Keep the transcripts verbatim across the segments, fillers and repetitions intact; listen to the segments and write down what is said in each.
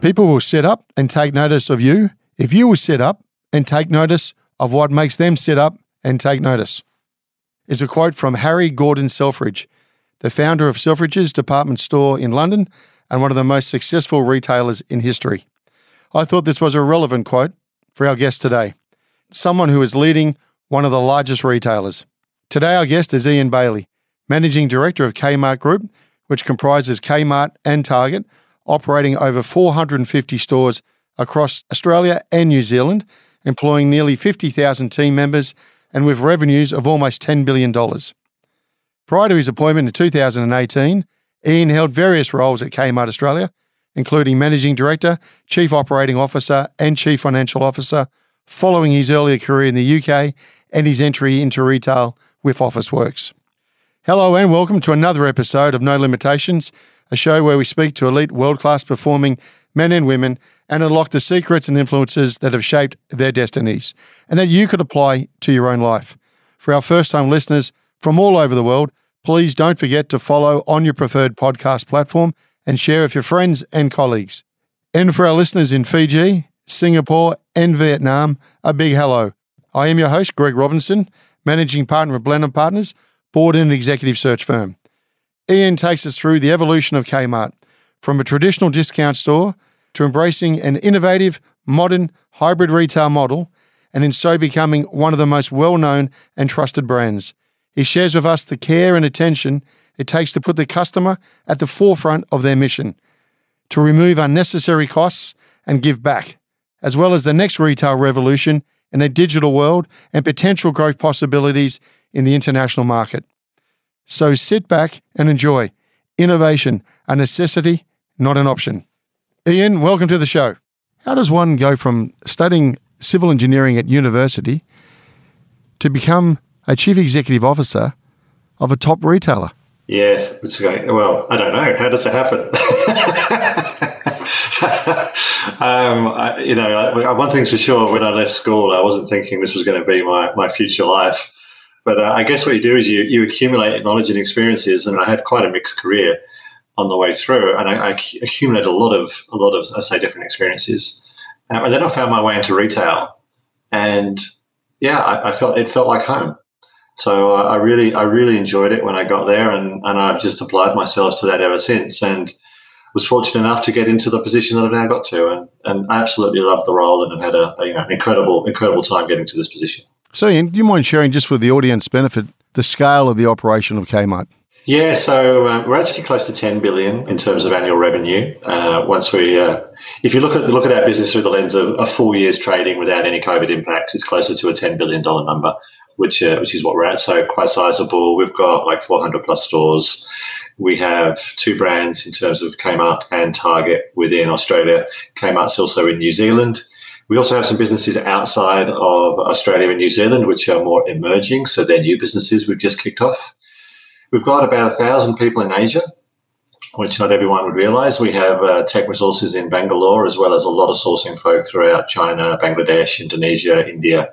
People will sit up and take notice of you if you will sit up and take notice of what makes them sit up and take notice. Is a quote from Harry Gordon Selfridge, the founder of Selfridge's department store in London and one of the most successful retailers in history. I thought this was a relevant quote for our guest today, someone who is leading one of the largest retailers. Today our guest is Ian Bailey, Managing Director of Kmart Group, which comprises Kmart and Target, operating over four hundred fifty stores across Australia and New Zealand, employing nearly fifty thousand team members and with revenues of almost ten billion dollars. Prior to his appointment in two thousand eighteen, Ian held various roles at Kmart Australia, including Managing Director, Chief Operating Officer and Chief Financial Officer, following his earlier career in the U K and his entry into retail with Officeworks. Hello and welcome to another episode of No Limitations, a show where we speak to elite world-class performing men and women and unlock the secrets and influences that have shaped their destinies and that you could apply to your own life. For our first-time listeners from all over the world, please don't forget to follow on your preferred podcast platform and share with your friends and colleagues. And for our listeners in Fiji, Singapore and Vietnam, a big hello. I am your host, Greg Robinson, Managing Partner of Blenheim Partners, board and executive search firm. Ian takes us through the evolution of Kmart, from a traditional discount store to embracing an innovative, modern, hybrid retail model, and in so becoming one of the most well-known and trusted brands. He shares with us the care and attention it takes to put the customer at the forefront of their mission, to remove unnecessary costs and give back, as well as the next retail revolution in a digital world and potential growth possibilities in the international market. So sit back and enjoy. Innovation, a necessity, not an option. Ian, welcome to the show. How does one go from studying civil engineering at university to become a chief executive officer of a top retailer? Yeah, it's great. Well, I don't know. How does it happen? um, I, you know, I, one thing's for sure, when I left school, I wasn't thinking this was going to be my, my future life. But uh, I guess what you do is you, you accumulate knowledge and experiences, and I had quite a mixed career on the way through, and I, I accumulated a lot of, a lot of, I say, different experiences. Um, and then I found my way into retail, and yeah, I, I felt it felt like home. So uh, I really, I really enjoyed it when I got there, and, and I've just applied myself to that ever since, and was fortunate enough to get into the position that I've now got to, and and I absolutely love the role, and have had a, a you know, an incredible, incredible time getting to this position. So, Ian, do you mind sharing, just for the audience benefit, the scale of the operation of Kmart? Yeah, so uh, we're actually close to ten billion dollars in terms of annual revenue. Uh, once we, uh, if you look at look at our business through the lens of a four years trading without any COVID impacts, it's closer to a ten billion dollars number, which uh, which is what we're at. So quite sizable. We've got like four hundred plus stores. We have two brands in terms of Kmart and Target within Australia. Kmart's also in New Zealand. We also have some businesses outside of Australia and New Zealand, which are more emerging. So they're new businesses we've just kicked off. We've got about one thousand people in Asia, which not everyone would realise. We have uh, tech resources in Bangalore, as well as a lot of sourcing folk throughout China, Bangladesh, Indonesia, India,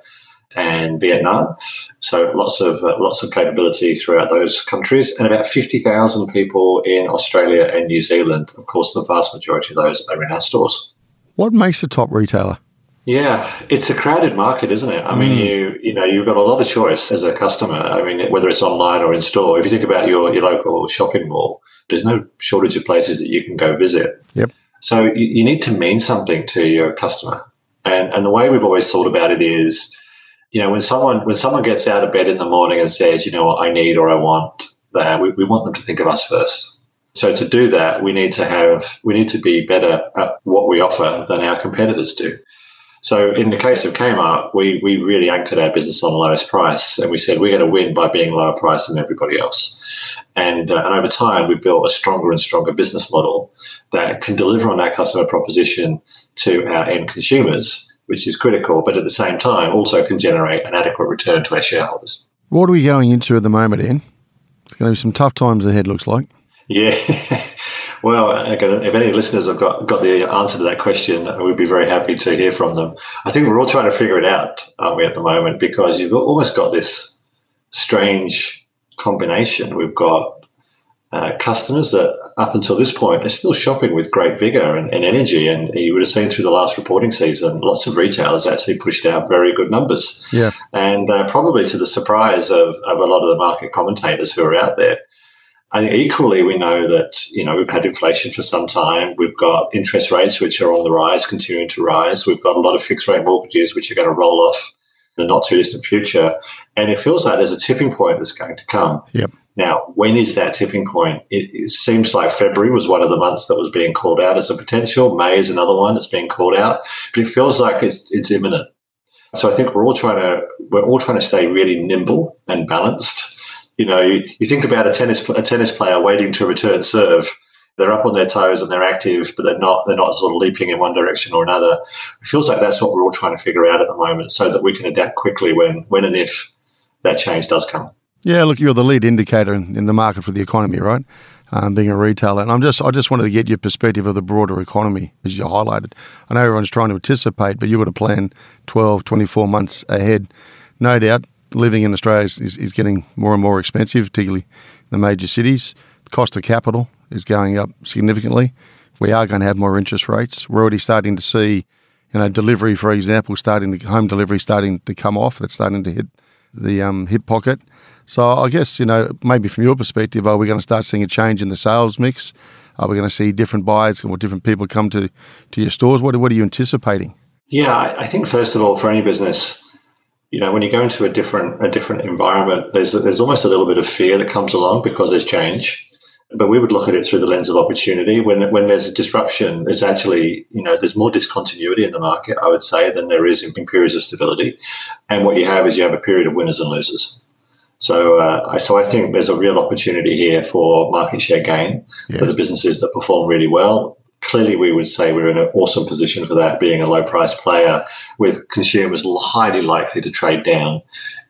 and Vietnam. So lots of uh, lots of capability throughout those countries, and about fifty thousand people in Australia and New Zealand. Of course, the vast majority of those are in our stores. What makes a top retailer? Yeah, it's a crowded market, isn't it? I mean, mm. you you know, you've got a lot of choice as a customer. I mean, whether it's online or in store. If you think about your, your local shopping mall, there's no shortage of places that you can go visit. Yep. So you, you need to mean something to your customer. And and the way we've always thought about it is, you know, when someone when someone gets out of bed in the morning and says, you know what, I need or I want that, we, we want them to think of us first. So to do that, we need to have we need to be better at what we offer than our competitors do. So in the case of Kmart, we, we really anchored our business on lowest price, and we said we're going to win by being lower price than everybody else. And, uh, and over time, we built a stronger and stronger business model that can deliver on our customer proposition to our end consumers, which is critical, but at the same time also can generate an adequate return to our shareholders. What are we going into at the moment, Ian? It's going to be some tough times ahead, looks like. Yeah. Well, if any listeners have got, got the answer to that question, we'd be very happy to hear from them. I think we're all trying to figure it out, aren't we, at the moment, because you've almost got this strange combination. We've got uh, customers that up until this point are still shopping with great vigour and, and energy, and you would have seen through the last reporting season, lots of retailers actually pushed out very good numbers. Yeah. And uh, probably to the surprise of, of a lot of the market commentators who are out there. I think equally we know that, you know, we've had inflation for some time. We've got interest rates which are on the rise, continuing to rise. We've got a lot of fixed rate mortgages which are going to roll off in the not too distant future. And it feels like there's a tipping point that's going to come. Yep. Now, when is that tipping point? It, it seems like February was one of the months that was being called out as a potential. May is another one that's being called out. But it feels like it's it's imminent. So I think we're all trying to we're all trying to stay really nimble and balanced. You know, you, you think about a tennis a tennis player waiting to return serve. They're up on their toes and they're active, but they're not they're not sort of leaping in one direction or another. It feels like that's what we're all trying to figure out at the moment, so that we can adapt quickly when when and if that change does come. Yeah, look, you're the lead indicator in, in the market for the economy, right? Um, being a retailer, and I'm just I just wanted to get your perspective of the broader economy as you highlighted. I know everyone's trying to anticipate, but you've got to plan twelve, twenty-four months ahead, no doubt. Living in Australia is, is, is getting more and more expensive, particularly in the major cities. The cost of capital is going up significantly. We are going to have more interest rates. We're already starting to see, you know, delivery, for example, starting to, home delivery starting to come off. That's starting to hit the um, hip pocket. So I guess, you know, maybe from your perspective, are we going to start seeing a change in the sales mix? Are we going to see different buyers or different people come to, to your stores? What, what are you anticipating? Yeah, I think first of all, for any business, you know, when you go into a different a different environment, there's there's almost a little bit of fear that comes along because there's change. But we would look at it through the lens of opportunity. When when there's a disruption, there's actually, you know, there's more discontinuity in the market, I would say, than there is in periods of stability. And what you have is you have a period of winners and losers. So uh, I so I think there's a real opportunity here for market share gain yes. for the businesses that perform really well. Clearly, we would say we're in an awesome position for that, being a low-price player with consumers highly likely to trade down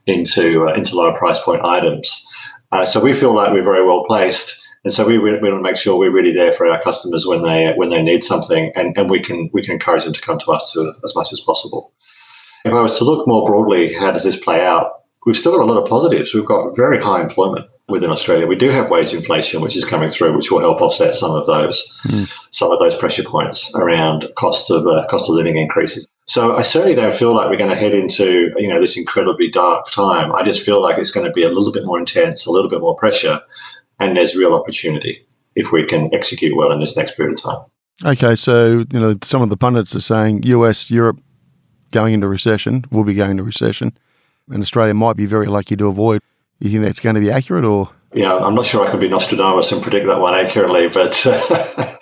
into uh, into lower price point items. Uh, so we feel like we're very well placed, and so we, we want to make sure we're really there for our customers when they when they need something, and, and we can we can encourage them to come to us to, as much as possible. If I was to look more broadly, how does this play out? We've still got a lot of positives. We've got very high employment within Australia. We do have wage inflation, which is coming through, which will help offset some of those mm. some of those pressure points around cost of uh, cost of living increases. So I certainly don't feel like we're going to head into, you know, this incredibly dark time. I just feel like it's going to be a little bit more intense, a little bit more pressure, and there's real opportunity if we can execute well in this next period of time. Okay, so, you know, some of the pundits are saying U S, Europe going into recession, will be going into recession, and Australia might be very lucky to avoid. You think that's going to be accurate, or? Yeah, I'm not sure I could be Nostradamus and predict that one accurately, but uh,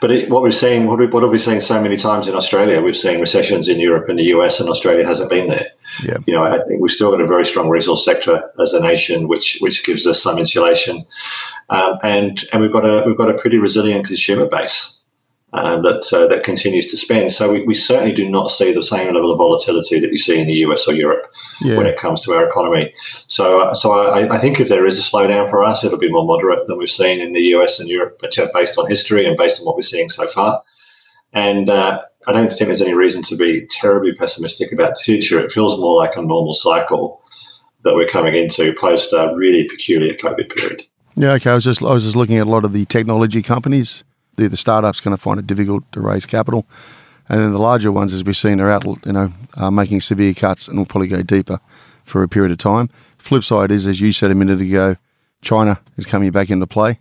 but it, what we've seen, what, we, what have we seen so many times in Australia? We've seen recessions in Europe and the U S, and Australia hasn't been there. Yeah. You know, I think we've still got a very strong resource sector as a nation, which which gives us some insulation, um, and and we've got a we've got a pretty resilient consumer base uh, that uh, that continues to spend. So we, we certainly do not see the same level of volatility that you see in the U S or Europe. Yeah. When it comes to our economy. So so I, I think if there is a slowdown for us, it'll be more moderate than we've seen in the U S and Europe, but based on history and based on what we're seeing so far. And uh, I don't think there's any reason to be terribly pessimistic about the future. It feels more like a normal cycle that we're coming into post a really peculiar COVID period. Yeah, okay. I was just I was just looking at a lot of the technology companies. The, the startups going to find it difficult to raise capital. And then the larger ones, as we've seen, are out, you know, are making severe cuts and will probably go deeper for a period of time. Flip side is, as you said a minute ago, China is coming back into play,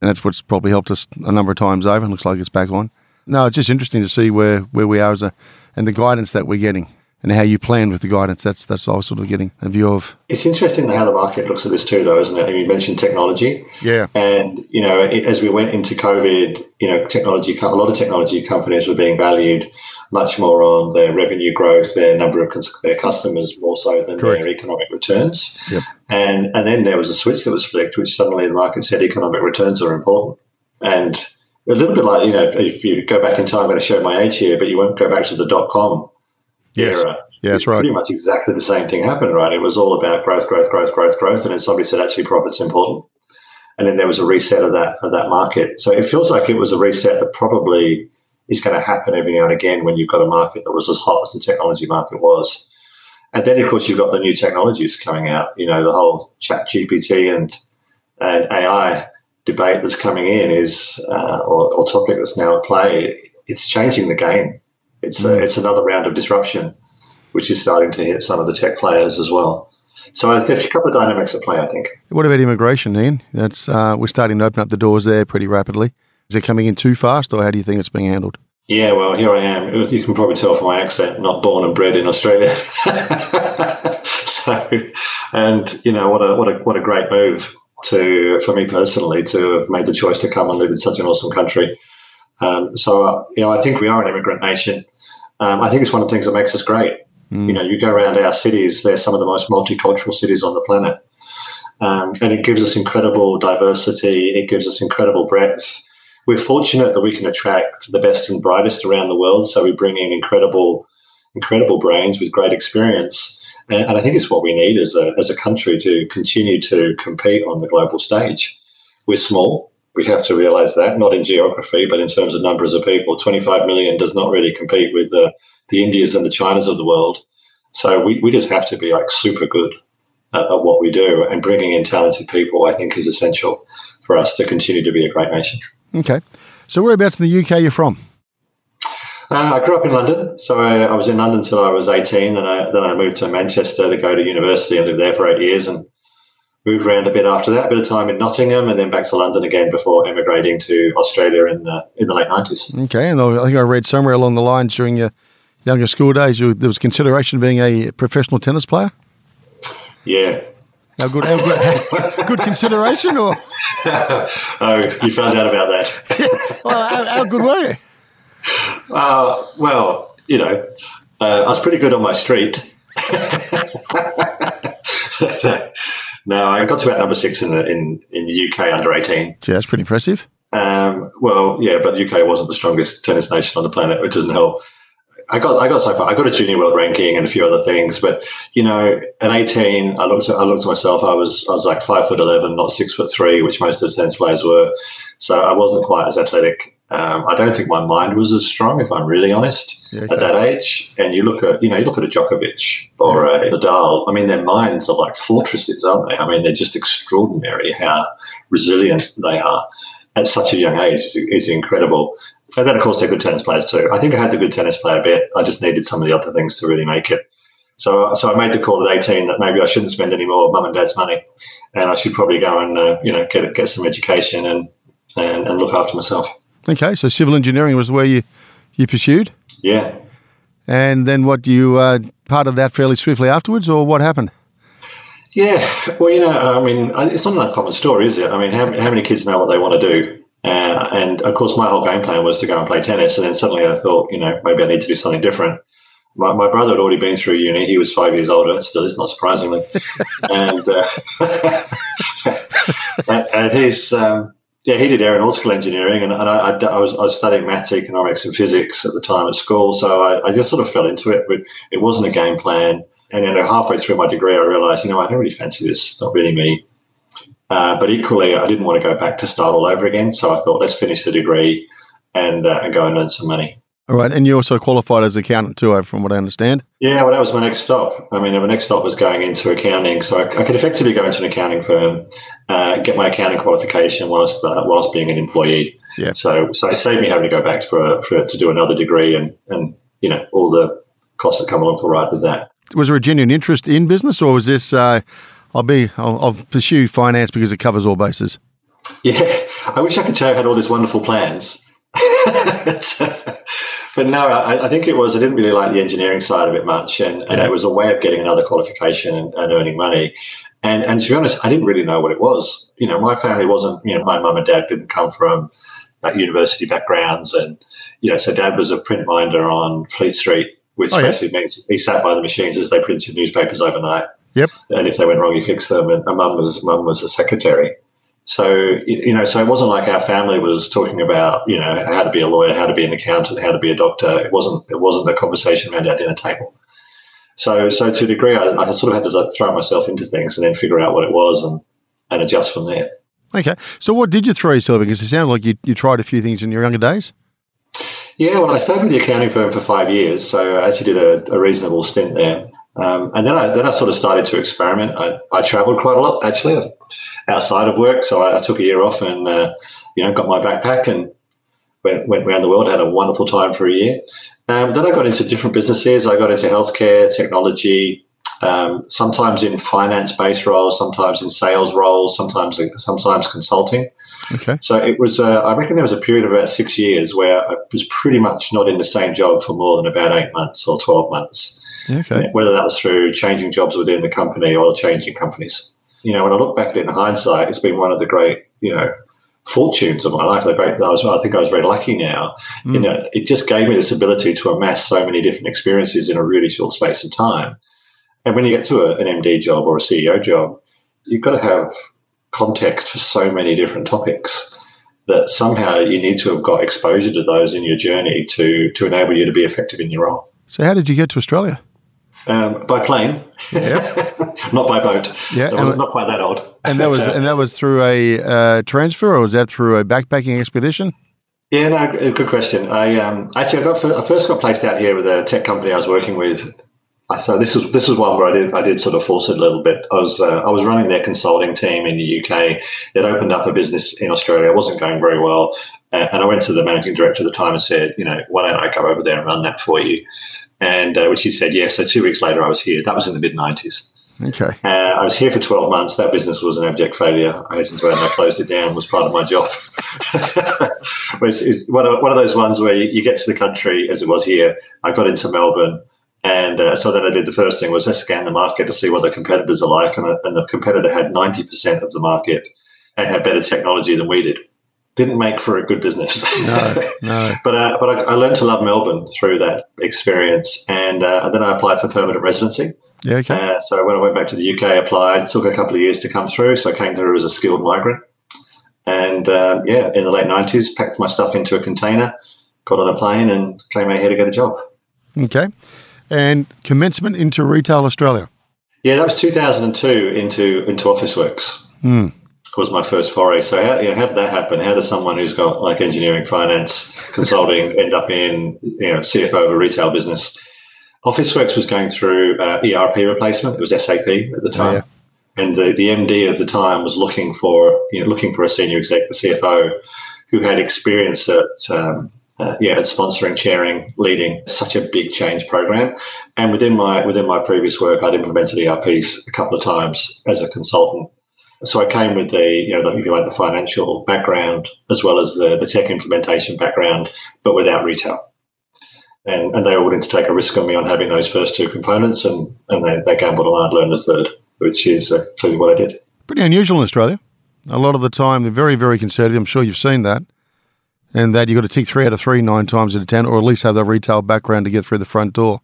and that's what's probably helped us a number of times over, and looks like it's back on. No, it's just interesting to see where, where we are as a, and the guidance that we're getting and how you plan with the guidance. That's that's what I was sort of getting a view of. It's interesting how the market looks at this too, though, isn't it? And you mentioned technology. Yeah. And, you know, it, as we went into COVID, you know, technology, a lot of technology companies were being valued much more on their revenue growth, their number of cons- their customers more so than Correct. Their economic returns. Yep. And, and then there was a switch that was flicked, which suddenly the market said economic returns are important. And a little bit like, you know, if you go back in time, I'm going to show my age here, but you won't go back to the dot-com yes. era. Yeah, that's right. Pretty much exactly the same thing happened, right? It was all about growth, growth, growth, growth, growth, and then somebody said actually profit's important. And then there was a reset of that of that market. So it feels like it was a reset that probably is going to happen every now and again when you've got a market that was as hot as the technology market was. And then, of course, you've got the new technologies coming out, you know, the whole chat G P T and, and A I debate that's coming in is, uh, or, or topic that's now at play, it's changing the game. It's mm. a, it's another round of disruption, which is starting to hit some of the tech players as well. So there's a couple of dynamics at play, I think. What about immigration, Ian? That's uh, we're starting to open up the doors there pretty rapidly. Is it coming in too fast, or how do you think it's being handled? Yeah, well, here I am. You can probably tell from my accent, not born and bred in Australia. so, and you know what a what a what a great move. To, for me personally, to have made the choice to come and live in such an awesome country. Um, so, uh, you know, I think we are an immigrant nation. Um, I think it's one of the things that makes us great. Mm. You know, you go around our cities, they're some of the most multicultural cities on the planet. Um, and it gives us incredible diversity. It gives us incredible breadth. We're fortunate that we can attract the best and brightest around the world. So we bring in incredible, incredible brains with great experience. And I think it's what we need as a as a country to continue to compete on the global stage. We're small. We have to realise that, not in geography, but in terms of numbers of people. twenty-five million does not really compete with the, the Indias and the Chinas of the world. So we, we just have to be like super good at, at what we do. And bringing in talented people, I think, is essential for us to continue to be a great nation. Okay. So whereabouts in the U K you're from? Uh, I grew up in London, so I, I was in London until I was eighteen, then I, then I moved to Manchester to go to university and lived there for eight years and moved around a bit after that, a bit of time in Nottingham and then back to London again before emigrating to Australia in the, in the late nineties. Okay, and I think I read somewhere along the lines during your younger school days you, there was consideration of being a professional tennis player? Yeah. How good, how good, good consideration or? Oh, you found out about that. well, how, how good were you? Uh, well, you know, uh, I was pretty good on my street. No, I got to about number six in the in, in the U K under eighteen. Yeah, that's pretty impressive. Um, well, yeah, but the U K wasn't the strongest tennis nation on the planet, which doesn't help. I got I got so far. I got a junior world ranking and a few other things, but you know, at eighteen, I looked at I looked at myself. I was I was like five foot eleven, not six foot three, which most of the tennis players were. So I wasn't quite as athletic. Um, I don't think my mind was as strong, if I'm really honest, yeah, okay. at that age. And you look at, you know, you look at a Djokovic or yeah. a Nadal. I mean, their minds are like fortresses, aren't they? I mean, they're just extraordinary how resilient they are at such a young age. It's, it's incredible. And then, of course, they're good tennis players too. I think I had the good tennis player bit. I just needed some of the other things to really make it. So, so I made the call at eighteen that maybe I shouldn't spend any more of mum and dad's money, and I should probably go and uh, you know get get some education and and, and look after myself. Okay, so civil engineering was where you, you pursued? Yeah. And then what, you uh, parted that fairly swiftly afterwards, or what happened? Yeah, well, you know, I mean, it's not an uncommon story, is it? I mean, how, how many kids know what they want to do? Uh, and, of course, my whole game plan was to go and play tennis, and then suddenly I thought, you know, maybe I need to do something different. My, my brother had already been through uni. He was five years older, still is, not surprisingly. and, uh, and and he's... Um, Yeah, he did aeronautical engineering, and, and I, I, I, was, I was studying maths, economics, and physics at the time at school, so I, I just sort of fell into it, but it wasn't a game plan. And then halfway through my degree, I realised, you know, I don't really fancy this. It's not really me. Uh, but equally, I didn't want to go back to start all over again, so I thought, let's finish the degree and, uh, and go and earn some money. All right, and you also qualified as an accountant too, from what I understand. Yeah, well, that was my next stop. I mean, my next stop was going into accounting, so I, I could effectively go into an accounting firm, uh, get my accounting qualification whilst uh, whilst being an employee. Yeah. So so it saved me having to go back for, for to do another degree and, and you know, all the costs that come along for the ride with that. Was there a genuine interest in business, or was this uh, I'll be I'll, I'll pursue finance because it covers all bases? Yeah, I wish I could say I had all these wonderful plans. But no, I, I think it was, I didn't really like the engineering side of it much, and, and it was a way of getting another qualification and, and earning money. And, and to be honest, I didn't really know what it was. You know, my family wasn't, you know, my mum and dad didn't come from like university backgrounds. And, you know, so dad was a print minder on Fleet Street, which oh, yeah. basically means he sat by the machines as they printed newspapers overnight. Yep. And if they went wrong, he fixed them. And, and mum was, mum was a secretary. So, you know, so it wasn't like our family was talking about, you know, how to be a lawyer, how to be an accountant, how to be a doctor. It wasn't, it wasn't a conversation around our dinner table. So, so to a degree, I, I sort of had to like, throw myself into things and then figure out what it was and, and adjust from there. Okay. So what did you throw yourself in? Because it sounded like you, you tried a few things in your younger days. Yeah, well, I stayed with the accounting firm for five years. So I actually did a, a reasonable stint there. Um, and then I then I sort of started to experiment. I, I travelled quite a lot, actually, outside of work. So I, I took a year off and, uh, you know, got my backpack and went went around the world, had a wonderful time for a year. Um, then I got into different businesses. I got into healthcare, technology, um, sometimes in finance-based roles, sometimes in sales roles, sometimes sometimes consulting. Okay. So it was, uh, I reckon there was a period of about six years where I was pretty much not in the same job for more than about eight months or twelve months. Okay. Whether that was through changing jobs within the company or changing companies. You know, when I look back at it in hindsight, it's been one of the great, you know, fortunes of my life. The great, I, was, I think I was very lucky now. Mm. You know, it just gave me this ability to amass so many different experiences in a really short space of time. And when you get to a, an M D job or a C E O job, you've got to have context for so many different topics that somehow you need to have got exposure to those in your journey to, to enable you to be effective in your role. So how did you get to Australia? Um, by plane, yeah. Not by boat. Yeah, it was not quite that old. And that was so, and that was through a uh, transfer, or was that through a backpacking expedition? Yeah, no, good question. I um, actually I got I first got placed out here with a tech company I was working with. So this was this was one where I did I did sort of force it a little bit. I was uh, I was running their consulting team in the U K. It opened up a business in Australia. It wasn't going very well, uh, and I went to the managing director at the time and said, you know, why don't I go over there and run that for you? And uh, which he said, yes. Yeah. So two weeks later, I was here. That was in the mid nineties. Okay. Uh, I was here for twelve months. That business was an abject failure. I hastened to add, I closed it down. It was part of my job. But it's, it's one of, one of those ones where you, you get to the country, as it was here. I got into Melbourne. And uh, so then I did the first thing was I scanned the market to see what the competitors are like. And, and the competitor had ninety percent of the market and had better technology than we did. Didn't make for a good business. No, no. But uh, but I, I learned to love Melbourne through that experience, and, uh, and then I applied for permanent residency. Yeah, okay. Uh, so when I went back to the U K, I applied. It took a couple of years to come through, so I came through as a skilled migrant. And, uh, yeah, in the late nineties, packed my stuff into a container, got on a plane and came out here to get a job. Okay. And commencement into Retail Australia? Yeah, that was two thousand two into, into Officeworks. Hmm. Was my first foray. So how, you know, how did that happen? How does someone who's got like engineering, finance, consulting end up in, you know, C F O of a retail business? Officeworks was going through uh, E R P replacement. It was S A P at the time. Oh, yeah. And the, the M D of the time was looking for, you know, looking for a senior exec, the C F O, who had experience at, um, uh, yeah, at sponsoring, chairing, leading such a big change program. And within my, within my previous work, I'd implemented E R Ps a couple of times as a consultant. So I came with the, you know, if you like, the financial background as well as the, the tech implementation background, but without retail. And and they were willing to take a risk on me on having those first two components, and, and they, they gambled on I'd learn the third, which is uh, clearly what I did. Pretty unusual in Australia. A lot of the time, they're very, very conservative. I'm sure you've seen that. And that you've got to tick three out of three, nine times out of ten, or at least have the retail background to get through the front door.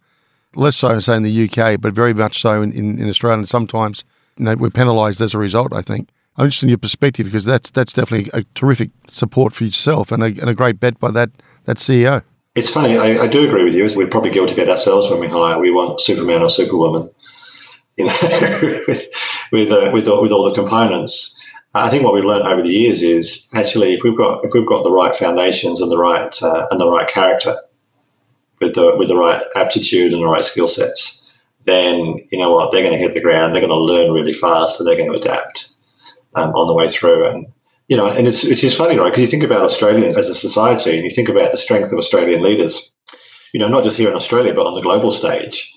Less so, say, in the U K, but very much so in, in, in Australia, and sometimes... You know, we're penalised as a result, I think. I'm interested in your perspective because that's that's definitely a terrific support for yourself and a, and a great bet by that that C E O. It's funny. I, I do agree with you. We're probably guilty of it ourselves when we hire. We want Superman or Superwoman, you know, with with, uh, with, all, with all the components. I think what we've learned over the years is actually if we've got if we've got the right foundations and the right uh, and the right character, with the with the right aptitude and the right skill sets, then you know what, they're going to hit the ground, they're going to learn really fast, and they're going to adapt um, on the way through. And you know, and it's, it's just funny, right? Because you think about Australians as a society and you think about the strength of Australian leaders, you know, not just here in Australia, but on the global stage.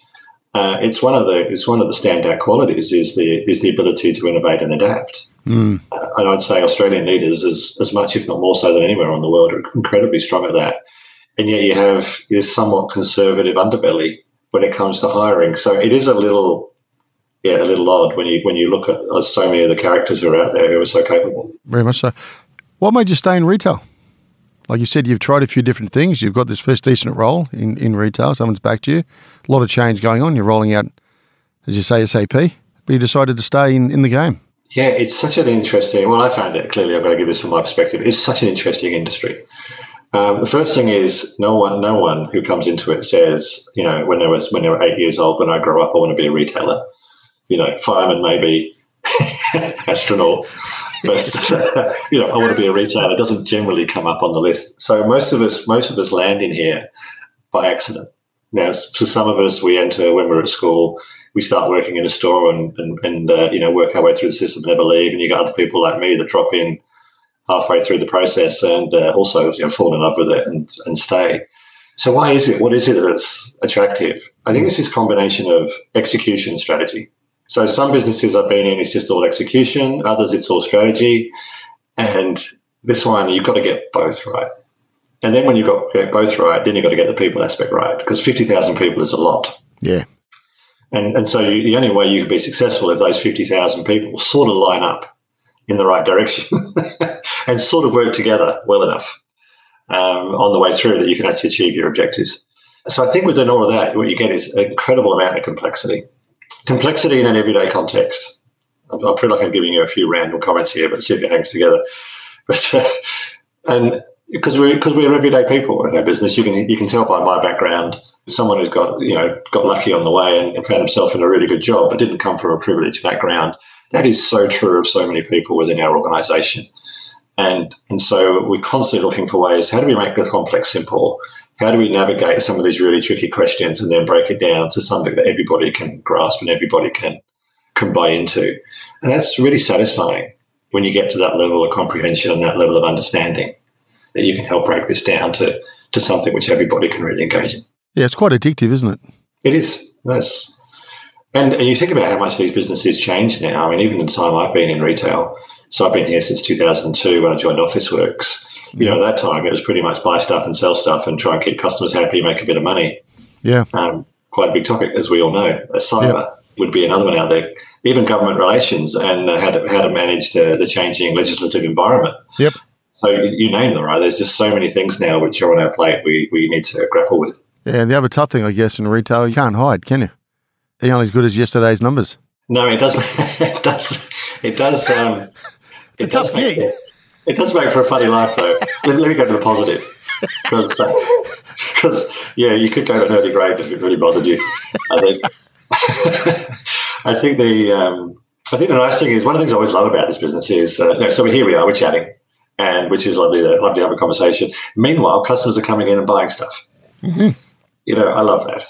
Uh, it's one of the it's one of the standout qualities is the is the ability to innovate and adapt. Mm. Uh, and I'd say Australian leaders, as as much if not more so than anywhere in the world, are incredibly strong at that. And yet you have this somewhat conservative underbelly when it comes to hiring. So it is a little, yeah, a little odd when you when you look at uh, so many of the characters who are out there who are so capable. Very much so. What made you stay in retail? Like you said, you've tried a few different things. You've got this first decent role in, in retail. Someone's backed you. A lot of change going on. You're rolling out, as you say, S A P. But you decided to stay in, in the game. Yeah, it's such an interesting – well, I found it. Clearly, I've got to give this from my perspective. It's such an interesting industry. Um, the first thing is no one no one who comes into it says, you know, when I was when they were eight years old, when I grow up, I want to be a retailer. You know, fireman maybe, astronaut. But, uh, you know, I want to be a retailer. It doesn't generally come up on the list. So most of us most of us land in here by accident. Now, for some of us, we enter when we're at school. We start working in a store and, and, and uh, you know, work our way through the system and never leave. And you got other people like me that drop in halfway through the process and uh, also, you know, fall in love with it and, and stay. So why is it? What is it that's attractive? I think it's this combination of execution and strategy. So some businesses I've been in, it's just all execution. Others, it's all strategy. And this one, you've got to get both right. And then when you've got to get both right, then you've got to get the people aspect right, because fifty thousand people is a lot. Yeah. And and so you, the only way you can be successful is if those fifty thousand people sort of line up in the right direction and sort of work together well enough um, on the way through that you can actually achieve your objectives. So I think within all of that, what you get is an incredible amount of complexity. Complexity in an everyday context. I feel like I'm giving you a few random comments here, but see if it hangs together. But uh, and because we're because we're everyday people in our business, you can you can tell by my background, someone who's got you know got lucky on the way and, and found himself in a really good job, but didn't come from a privileged background. That is so true of so many people within our organisation, and and so we're constantly looking for ways. How do we make the complex simple? How do we navigate some of these really tricky questions and then break it down to something that everybody can grasp and everybody can, can buy into? And that's really satisfying when you get to that level of comprehension and that level of understanding that you can help break this down to, to something which everybody can really engage in. Yeah, it's quite addictive, isn't it? It is. Yes. And, and you think about how much these businesses change now. I mean, even in the time I've been in retail, so I've been here since two thousand two when I joined Officeworks. You know, at that time, it was pretty much buy stuff and sell stuff and try and keep customers happy, make a bit of money. Yeah. Um, quite a big topic, as we all know. Cyber yeah. would be another one out there. Even government relations and uh, how, to, how to manage the, the changing legislative environment. Yep. So you name them, right? There's just so many things now which are on our plate we, we need to grapple with. Yeah, and the other tough thing, I guess, in retail, you can't hide, can you? You're only as good as yesterday's numbers. No, it does. it does. It does. Um, it's it a does tough gig. It, It does make for a funny life, though. let, let me go to the positive, because, uh, because yeah, you could go to an early grave if it really bothered you. I think, I think the, um, I think the nice thing is one of the things I always love about this business is, uh, no, so here we are, we're chatting, and which is lovely, to, lovely to have a conversation. Meanwhile, customers are coming in and buying stuff. Mm-hmm. You know, I love that.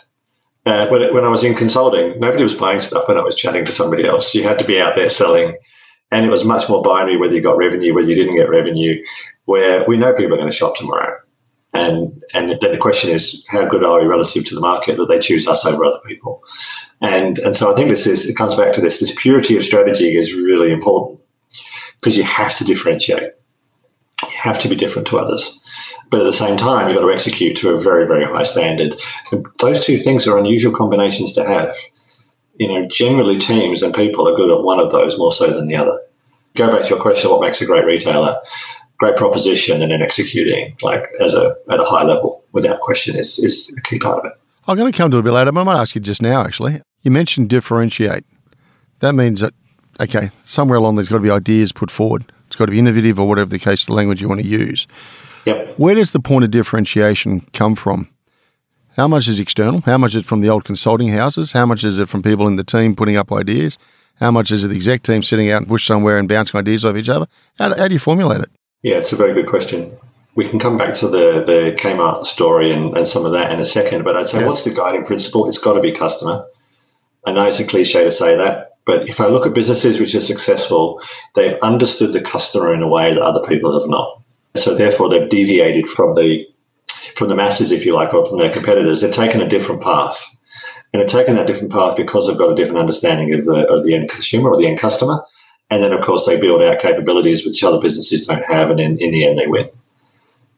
Uh, when when I was in consulting, nobody was buying stuff when I was chatting to somebody else. You had to be out there selling. And it was much more binary whether you got revenue, whether you didn't get revenue, where we know people are going to shop tomorrow. And and then the question is, how good are we relative to the market that they choose us over other people? And and so I think this is, it comes back to this. This purity of strategy is really important because you have to differentiate. You have to be different to others. But at the same time, you've got to execute to a very, very high standard. And those two things are unusual combinations to have. You know, generally teams and people are good at one of those more so than the other. Go back to your question, what makes a great retailer? Great proposition and then executing like as a at a high level without question is, is a key part of it. I'm going to come to it a bit later, but I might ask you just now, actually. You mentioned differentiate. That means that, okay, somewhere along there's got to be ideas put forward. It's got to be innovative or whatever the case, the language you want to use. Yep. Where does the point of differentiation come from? How much is external? How much is from the old consulting houses? How much is it from people in the team putting up ideas? How much is it the exec team sitting out and pushed somewhere and bouncing ideas off each other? How, how do you formulate it? Yeah, it's a very good question. We can come back to the, the Kmart story and, and some of that in a second, but I'd say yeah. What's the guiding principle? It's got to be customer. I know it's a cliche to say that, But if I look at businesses which are successful, they've understood the customer in a way that other people have not. So therefore, they've deviated from the from the masses, if you like, or from their competitors. They've taken a different path. And they've taken that different path because they've got a different understanding of the, of the end consumer or the end customer. And then, of course, they build out capabilities which other businesses don't have, and in, in the end, they win.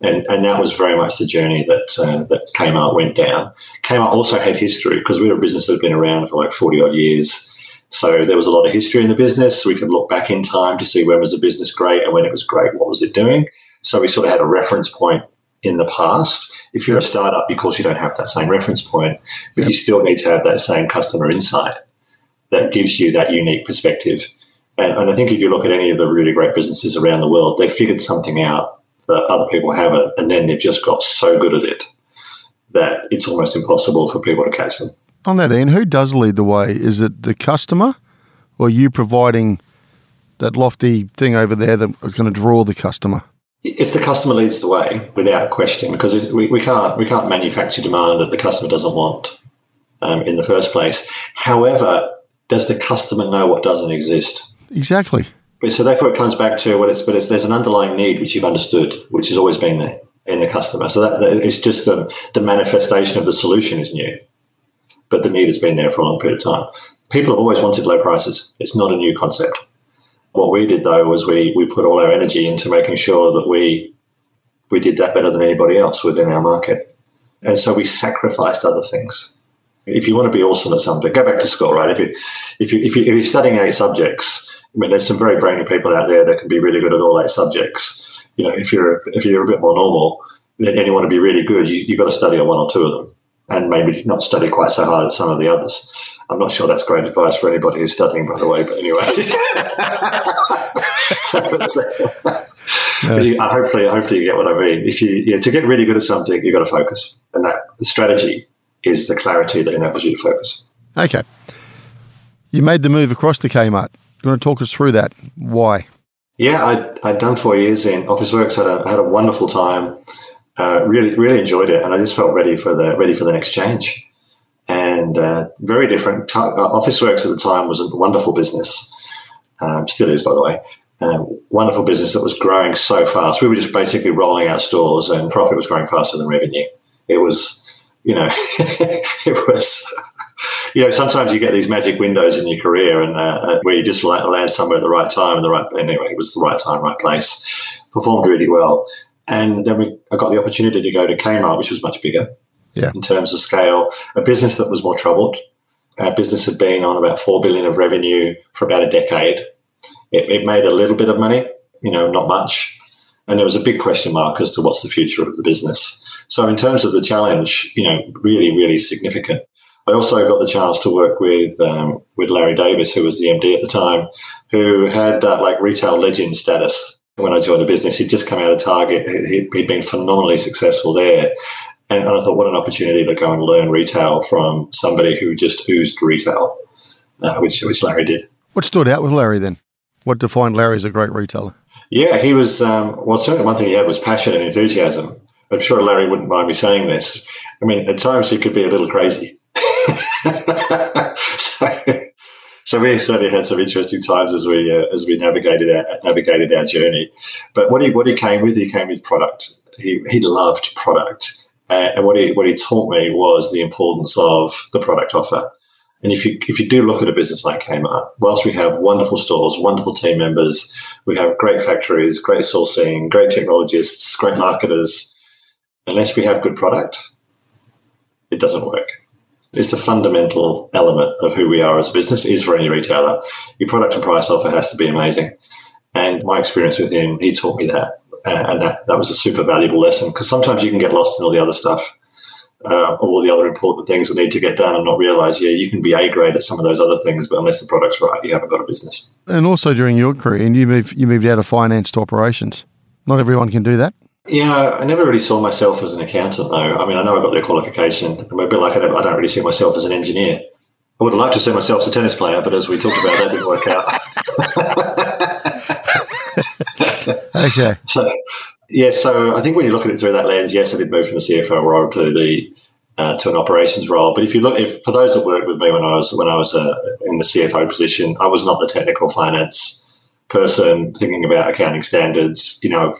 And and that was very much the journey that uh, that Kmart went down. Kmart also had history because we were a business that had been around for like forty-odd years. So there was a lot of history in the business. We could look back in time to see when was the business great, and when it was great, what was it doing? So we sort of had a reference point in the past. If you're a startup, of course, you don't have that same reference point, but yeah. you still need to have that same customer insight that gives you that unique perspective. And, and I think if you look at any of the really great businesses around the world, they've figured something out that other people haven't, and then they've just got so good at it that it's almost impossible for people to catch them. On that, Ian, who does lead the way? Is it the customer, or are you providing that lofty thing over there that is going to draw the customer? It's the customer leads the way without question, because we, we can't we can't manufacture demand that the customer doesn't want um, in the first place. However, does the customer know what doesn't exist? Exactly. But so therefore, it comes back to what it's. But it's, there's an underlying need which you've understood, which has always been there in the customer. So that, that it's just the the manifestation of the solution is new. But the need has been there for a long period of time. People have always wanted low prices. It's not a new concept. What we did, though, was we we put all our energy into making sure that we we did that better than anybody else within our market. And so we sacrificed other things. If you want to be awesome at something, go back to school, right? If you if you if, you, if you're studying eight subjects, I mean, there's some very brainy people out there that can be really good at all eight subjects. You know, if you're if you're a bit more normal, then and you want to be really good, you, you've got to study one or two of them. And maybe not study quite so hard as some of the others. I'm not sure that's great advice for anybody who's studying, by the way, but anyway. but you, hopefully, hopefully you get what I mean. If you, you know, to get really good at something, you've got to focus. And that the strategy is the clarity that enables you to focus. Okay. You made the move across to Kmart. You want to talk us through that? Why? Yeah, I'd, I'd done four years in Officeworks. I had, had a wonderful time. Uh, really, really enjoyed it, and I just felt ready for the ready for the next change. And uh, very different. T- Officeworks at the time was a wonderful business, um, still is, by the way. Uh, wonderful business that was growing so fast. We were just basically rolling out stores, and profit was growing faster than revenue. It was, you know, it was. You know, sometimes you get these magic windows in your career, and uh, where you just land somewhere at the right time, and the right. Anyway, it was the right time, right place. Performed really well. And then we, I got the opportunity to go to Kmart, which was much bigger yeah. in terms of scale, a business that was more troubled. Our business had been on about four billion dollars of revenue for about a decade. It, it made a little bit of money, you know, not much. And there was a big question mark as to what's the future of the business. So in terms of the challenge, you know, really, really significant. I also got the chance to work with um, with Larry Davis, who was the M D at the time, who had uh, like retail legend status. When I joined the business, he'd just come out of Target. He'd, he'd been phenomenally successful there. And, and I thought, what an opportunity to go and learn retail from somebody who just oozed retail, uh, which, which Larry did. What stood out with Larry then? What defined Larry as a great retailer? Yeah, he was, um, well, certainly one thing he had was passion and enthusiasm. I'm sure Larry wouldn't mind me saying this. I mean, at times he could be a little crazy. so, So we certainly had some interesting times as we uh, as we navigated our navigated our journey. But what he what he came with, he came with product. He he loved product, uh, and what he what he taught me was the importance of the product offer. And if you if you do look at a business like Kmart, whilst we have wonderful stores, wonderful team members, we have great factories, great sourcing, great technologists, great marketers, unless we have good product, it doesn't work. It's the fundamental element of who we are as a business is for any retailer. Your product and price offer has to be amazing. And my experience with him, he taught me that. And that, that was a super valuable lesson because sometimes you can get lost in all the other stuff, uh, all the other important things that need to get done and not realise, yeah, you can be A-grade at some of those other things, but unless the product's right, you haven't got a business. And also during your career, and you moved, you moved out of finance to operations. Not everyone can do that. Yeah, I never really saw myself as an accountant, though. I mean, I know I got the qualification. I'm a bit like I don't, I don't really see myself as an engineer. I would have liked to see myself as a tennis player, but as we talked about, that didn't work out. Okay. So, yeah, so I think when you look at it through that lens, yes, I did move from the C F O role to the uh, to an operations role. But if you look, if, for those that worked with me when I was when I was uh, in the C F O position, I was not the technical finance person thinking about accounting standards. You know,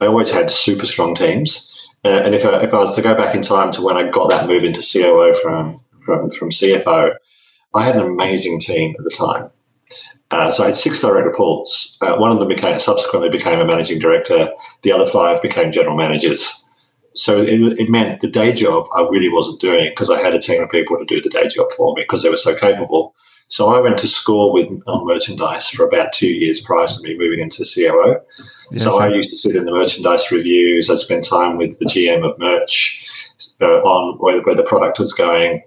I always had super strong teams. Uh, and if I, if I was to go back in time to when I got that move into C O O from from, from C F O, I had an amazing team at the time. Uh, so I had six direct reports. Uh, one of them became, subsequently became a managing director. The other five became general managers. So it, it meant the day job I really wasn't doing, because I had a team of people to do the day job for me because they were so capable. So I went to school with on merchandise for about two years prior to me moving into C O O. Yeah, so okay. I used to sit in the merchandise reviews. I spent time with the G M of merch uh, on where, where the product was going,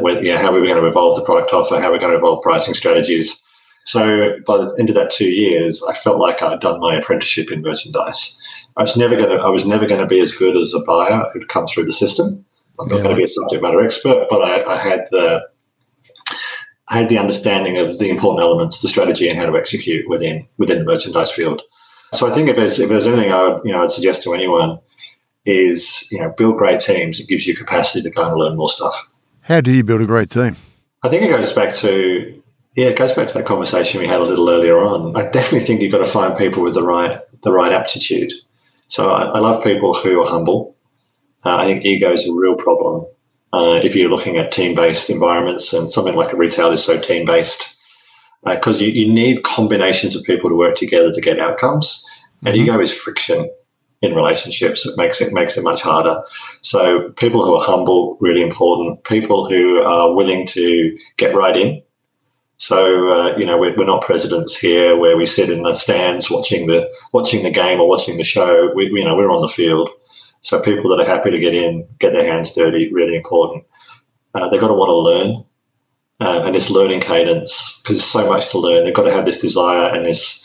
where, yeah, how we were going to evolve the product offer, how we we're going to evolve pricing strategies. So by the end of that two years, I felt like I'd done my apprenticeship in merchandise. I was never going to. I was never going to be as good as a buyer who'd come through the system. I'm not yeah. going to be a subject matter expert, but I, I had the. I had the understanding of the important elements, the strategy, and how to execute within within the merchandise field. So I think if there's if there's anything I would you know I'd suggest to anyone is you know build great teams. It gives you capacity to kind of learn more stuff. How do you build a great team? I think it goes back to yeah, it goes back to that conversation we had a little earlier on. I definitely think you've got to find people with the right the right aptitude. So I, I love people who are humble. Uh, I think ego is a real problem. Uh, if you're looking at team-based environments, and something like a retail is so team-based, because uh, you, you need combinations of people to work together to get outcomes. And mm-hmm. ego is friction in relationships. It makes it makes it much harder. So people who are humble, really important. People who are willing to get right in. So uh, you know we're, we're not presidents here, where we sit in the stands watching the watching the game or watching the show. We you know we're on the field. So people that are happy to get in, get their hands dirty, really important. Uh, they've got to want to learn, uh, and this learning cadence, because there's so much to learn. They've got to have this desire and this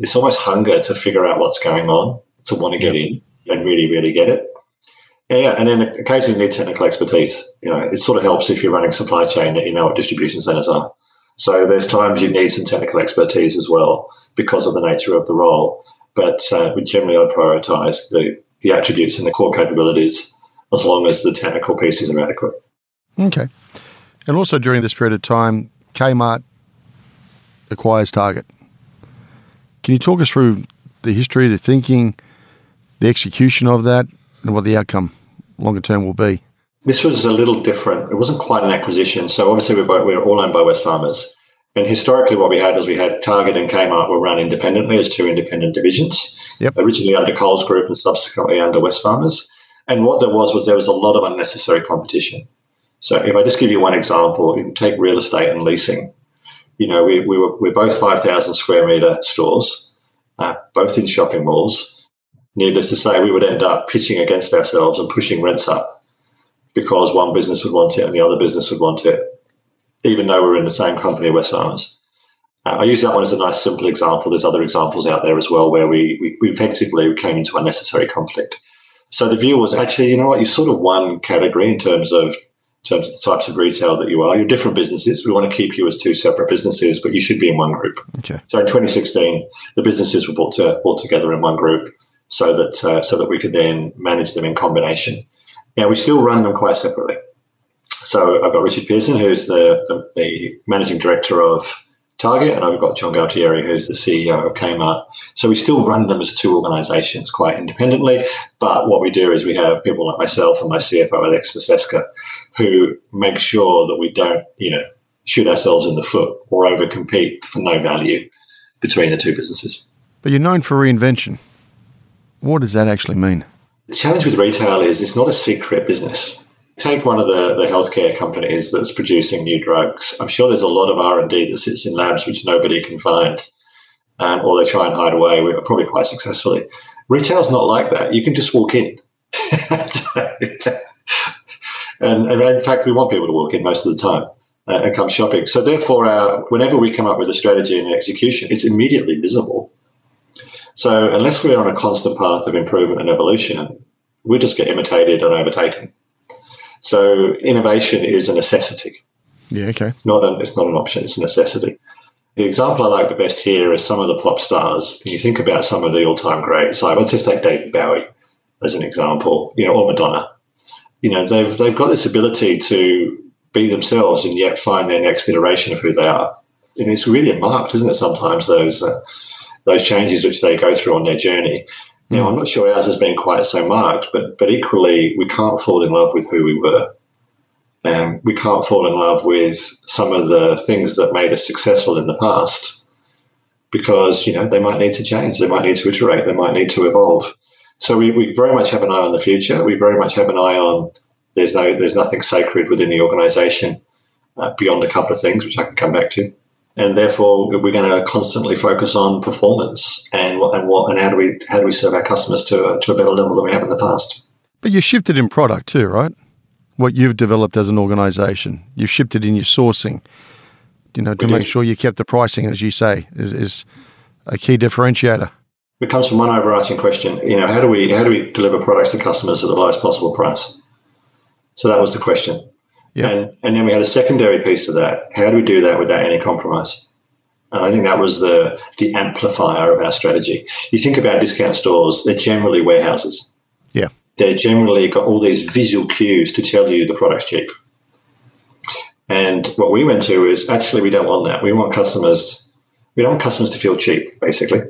this almost hunger to figure out what's going on, to want to get in and really, really get it. Yeah, yeah. And then occasionally need technical expertise. You know, it sort of helps if you're running supply chain that you know what distribution centers are. So there's times you need some technical expertise as well because of the nature of the role. But uh, generally, I'd prioritize the the attributes and the core capabilities, as long as the technical pieces are adequate. Okay. And also during this period of time, Kmart acquires Target. Can you talk us through the history, the thinking, the execution of that, and what the outcome longer term will be? This was a little different. It wasn't quite an acquisition. So obviously we were, we were all owned by West Farmers. And historically what we had is we had Target and Kmart were run independently as two independent divisions, yep. originally under Coles Group and subsequently under West Farmers. And what there was was there was a lot of unnecessary competition. So if I just give you one example, you can take real estate and leasing. You know, we, we were, we're both five thousand square metre stores, uh, both in shopping malls. Needless to say, we would end up pitching against ourselves and pushing rents up because one business would want it and the other business would want it, even though we're in the same company, West Farmers. Uh, I use that one as a nice, simple example. There's other examples out there as well where we, we, we effectively came into unnecessary conflict. So the view was actually, you know what, you're sort of one category in terms of in terms of the types of retail that you are. You're different businesses. We want to keep you as two separate businesses, but you should be in one group. Okay. So in twenty sixteen, the businesses were brought, to, brought together in one group so that uh, so that we could then manage them in combination. Now, we still run them quite separately. So I've got Richard Pearson, who's the, the, the managing director of Target, and I've got John Galtieri, who's the C E O of Kmart. So we still run them as two organisations quite independently, but what we do is we have people like myself and my C F O, Alex Vaseska, who make sure that we don't, you know, shoot ourselves in the foot or overcompete for no value between the two businesses. But you're known for reinvention. What does that actually mean? The challenge with retail is it's not a secret business. Take one of the, the healthcare companies that's producing new drugs. I'm sure there's a lot of R and D that sits in labs which nobody can find, um, or they try and hide away, probably quite successfully. Retail's not like that. You can just walk in. and, and in fact, we want people to walk in most of the time uh, and come shopping. So therefore, our, whenever we come up with a strategy and an execution, it's immediately visible. So unless we're on a constant path of improvement and evolution, we just get imitated and overtaken. So innovation is a necessity. Yeah, okay. It's not an it's not an option. It's a necessity. The example I like the best here is some of the pop stars. And you think about some of the all-time greats. Like, let's just take David Bowie as an example. You know, or Madonna. you know, they've they've got this ability to be themselves and yet find their next iteration of who they are. And it's really marked, isn't it, sometimes those uh, those changes which they go through on their journey. Mm. Now, I'm not sure ours has been quite so marked, but but equally, we can't fall in love with who we were. Um, we can't fall in love with some of the things that made us successful in the past because, you know, they might need to change, they might need to iterate, they might need to evolve. So we, we very much have an eye on the future. We very much have an eye on there's no there's nothing sacred within the organisation uh, beyond a couple of things, which I can come back to. And therefore, we're going to constantly focus on performance and and what and how do we how do we serve our customers to a, to a better level than we have in the past. But you shifted in product too, right? What you've developed as an organisation, you've shifted in your sourcing. You know, to make sure you kept the pricing, as you say, is, is a key differentiator. It comes from one overarching question. You know, how do we how do we deliver products to customers at the lowest possible price? So that was the question. Yeah. And, and then we had a secondary piece of that. How do we do that without any compromise? And I think that was the, the amplifier of our strategy. You think about discount stores, they're generally warehouses. Yeah. They're generally got all these visual cues to tell you the product's cheap. And what we went to is actually we don't want that. We want customers, we don't want customers to feel cheap, basically.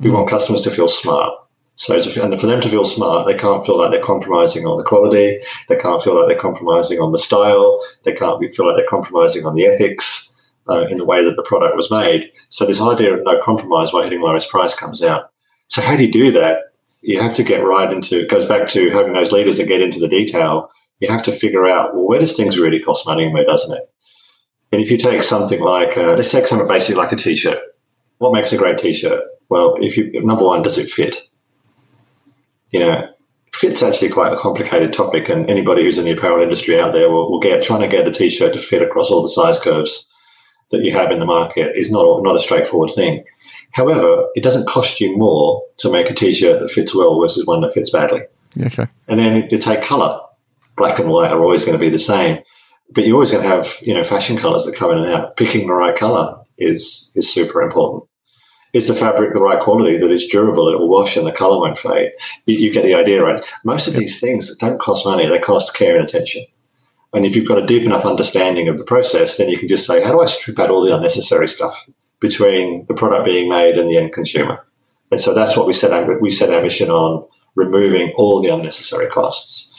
We mm. want customers to feel smart. So to, and for them to feel smart, they can't feel like they're compromising on the quality. They can't feel like they're compromising on the style. They can't feel like they're compromising on the ethics uh, in the way that the product was made. So this idea of no compromise by hitting lowest price comes out. So how do you do that? You have to get right into, it goes back to having those leaders that get into the detail. You have to figure out, well, where does things really cost money and where doesn't it? And if you take something like, uh, let's take something basic like a T-shirt. What makes a great T-shirt? Well, if you number one, does it fit? You know, fit's actually quite a complicated topic, and anybody who's in the apparel industry out there will, will get trying to get a T-shirt to fit across all the size curves that you have in the market is not, not a straightforward thing. However, it doesn't cost you more to make a T-shirt that fits well versus one that fits badly. Okay. And then you take colour. Black and white are always going to be the same, but you're always going to have, you know, fashion colours that come in and out. Picking the right colour is is super important. Is the fabric the right quality, that it's durable, it will wash and the colour won't fade? You, you get the idea, right? Most of these things don't cost money, they cost care and attention. And if you've got a deep enough understanding of the process, then you can just say, how do I strip out all the unnecessary stuff between the product being made and the end consumer? And so that's what we set our, we set our mission on, removing all the unnecessary costs.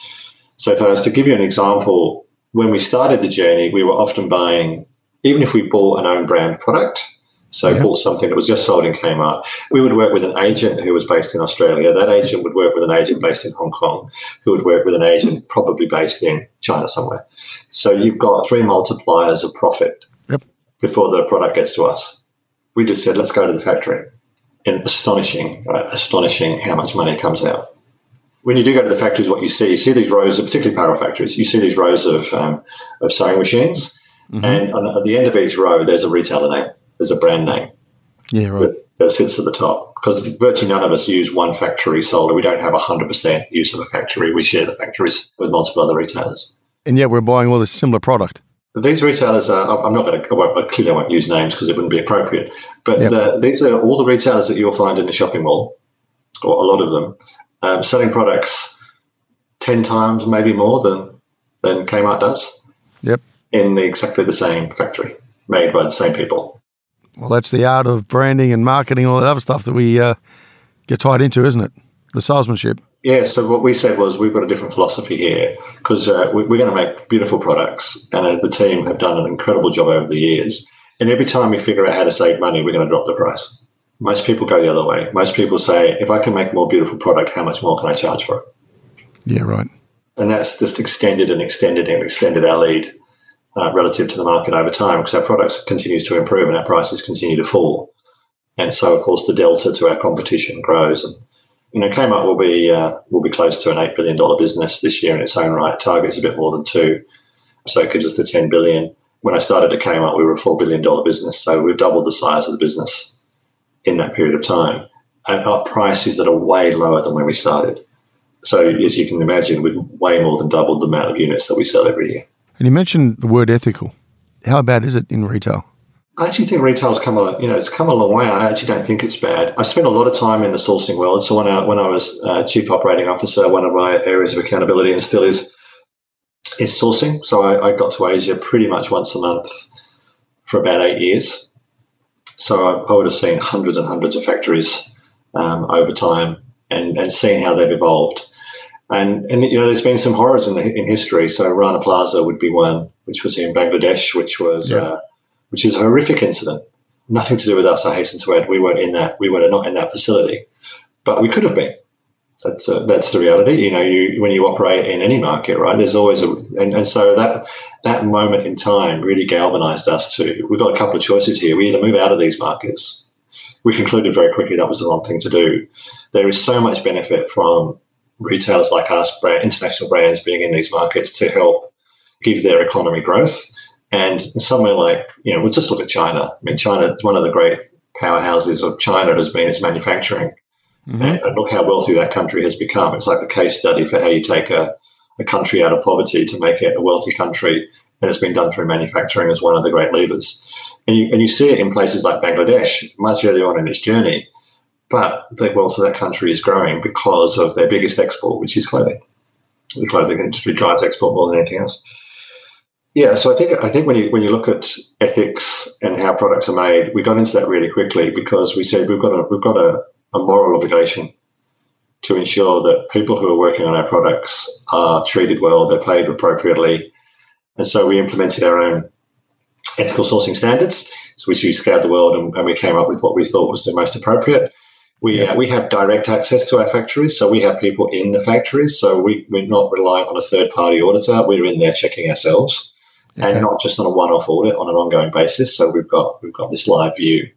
So if I was to give you an example, when we started the journey, we were often buying, even if we bought an own brand product, so yeah. bought something that was just sold in Kmart, we would work with an agent who was based in Australia. That agent would work with an agent based in Hong Kong, who would work with an agent probably based in China somewhere. So you've got three multipliers of profit yep. before the product gets to us. We just said, let's go to the factory. And astonishing, right, astonishing how much money comes out. When you do go to the factories, what you see, you see these rows of, particularly apparel factories, you see these rows of um, of sewing machines, mm-hmm. and on, at the end of each row, there's a retailer name, there's a brand name, yeah, right. that, that sits at the top. Because virtually none of us use one factory solely. We don't have one hundred percent use of a factory. We share the factories with multiple other retailers. And yet we're buying all this similar product. But these retailers are, I'm not going to, well, I clearly won't use names because it wouldn't be appropriate, but yep. the, these are all the retailers that you'll find in the shopping mall, or a lot of them, Um, selling products ten times, maybe more than than Kmart does. Yep. In the, exactly the same factory, made by the same people. Well, that's the art of branding and marketing, all that other stuff that we uh, get tied into, isn't it? The salesmanship. Yeah. So what we said was, we've got a different philosophy here because uh, we, we're going to make beautiful products, and uh, the team have done an incredible job over the years. And every time we figure out how to save money, we're going to drop the price. Most people go the other way. Most people say, if I can make a more beautiful product, how much more can I charge for it? Yeah, right. And that's just extended and extended and extended our lead uh, relative to the market over time, because our products continues to improve and our prices continue to fall. And so, of course, the delta to our competition grows. And, you know, Kmart will be uh, will be close to an eight billion dollars business this year in its own right. Target's a bit more than two. So it gives us the ten billion dollars. When I started at Kmart, we were a four billion dollars business. So we've doubled the size of the business in that period of time, and our prices that are way lower than when we started. So as you can imagine, we've way more than doubled the amount of units that we sell every year. And you mentioned the word ethical. How bad is it in retail? I actually think retail's come a, you know, it's come a long way. I actually don't think it's bad. I spent a lot of time in the sourcing world. So when I, when I was uh, Chief Operating Officer, one of my areas of accountability, and still is, is sourcing. So I, I got to Asia pretty much once a month for about eight years. So I, I would have seen hundreds and hundreds of factories um, over time and, and seen how they've evolved. And, and you know, there's been some horrors in, the, in history. So Rana Plaza would be one, which was in Bangladesh, which was yeah. uh, which is a horrific incident. Nothing to do with us, I hasten to add. We weren't in that. We were not in that facility, but we could have been. That's a, that's the reality. You know, you when you operate in any market, right? There's always a and, and so that that moment in time really galvanised us to. We've got a couple of choices here. We either move out of these markets. We concluded very quickly that was the wrong thing to do. There is so much benefit from retailers like us, brand, international brands, being in these markets to help give their economy growth. And somewhere like, you know, we'll just look at China. I mean, China, one of the great powerhouses of China has been its manufacturing. Mm-hmm. And, and look how wealthy that country has become. It's like the case study for how you take a, a country out of poverty to make it a wealthy country. And it's been done through manufacturing as one of the great levers. And you, and you see it in places like Bangladesh much earlier on in its journey. But the wealth of that country is growing because of their biggest export, which is clothing. The clothing industry drives export more than anything else. Yeah, so I think I think when you when you look at ethics and how products are made, we got into that really quickly because we said we've got a we've got a, a moral obligation to ensure that people who are working on our products are treated well, they're paid appropriately, and so we implemented our own ethical sourcing standards, which we scoured the world and, and we came up with what we thought was the most appropriate. We, yeah. uh, we have direct access to our factories, so we have people in the factories, so we, we're not relying on a third-party auditor. We're in there checking ourselves, okay. and not just on a one-off audit, on an ongoing basis. So we've got we've got this live view.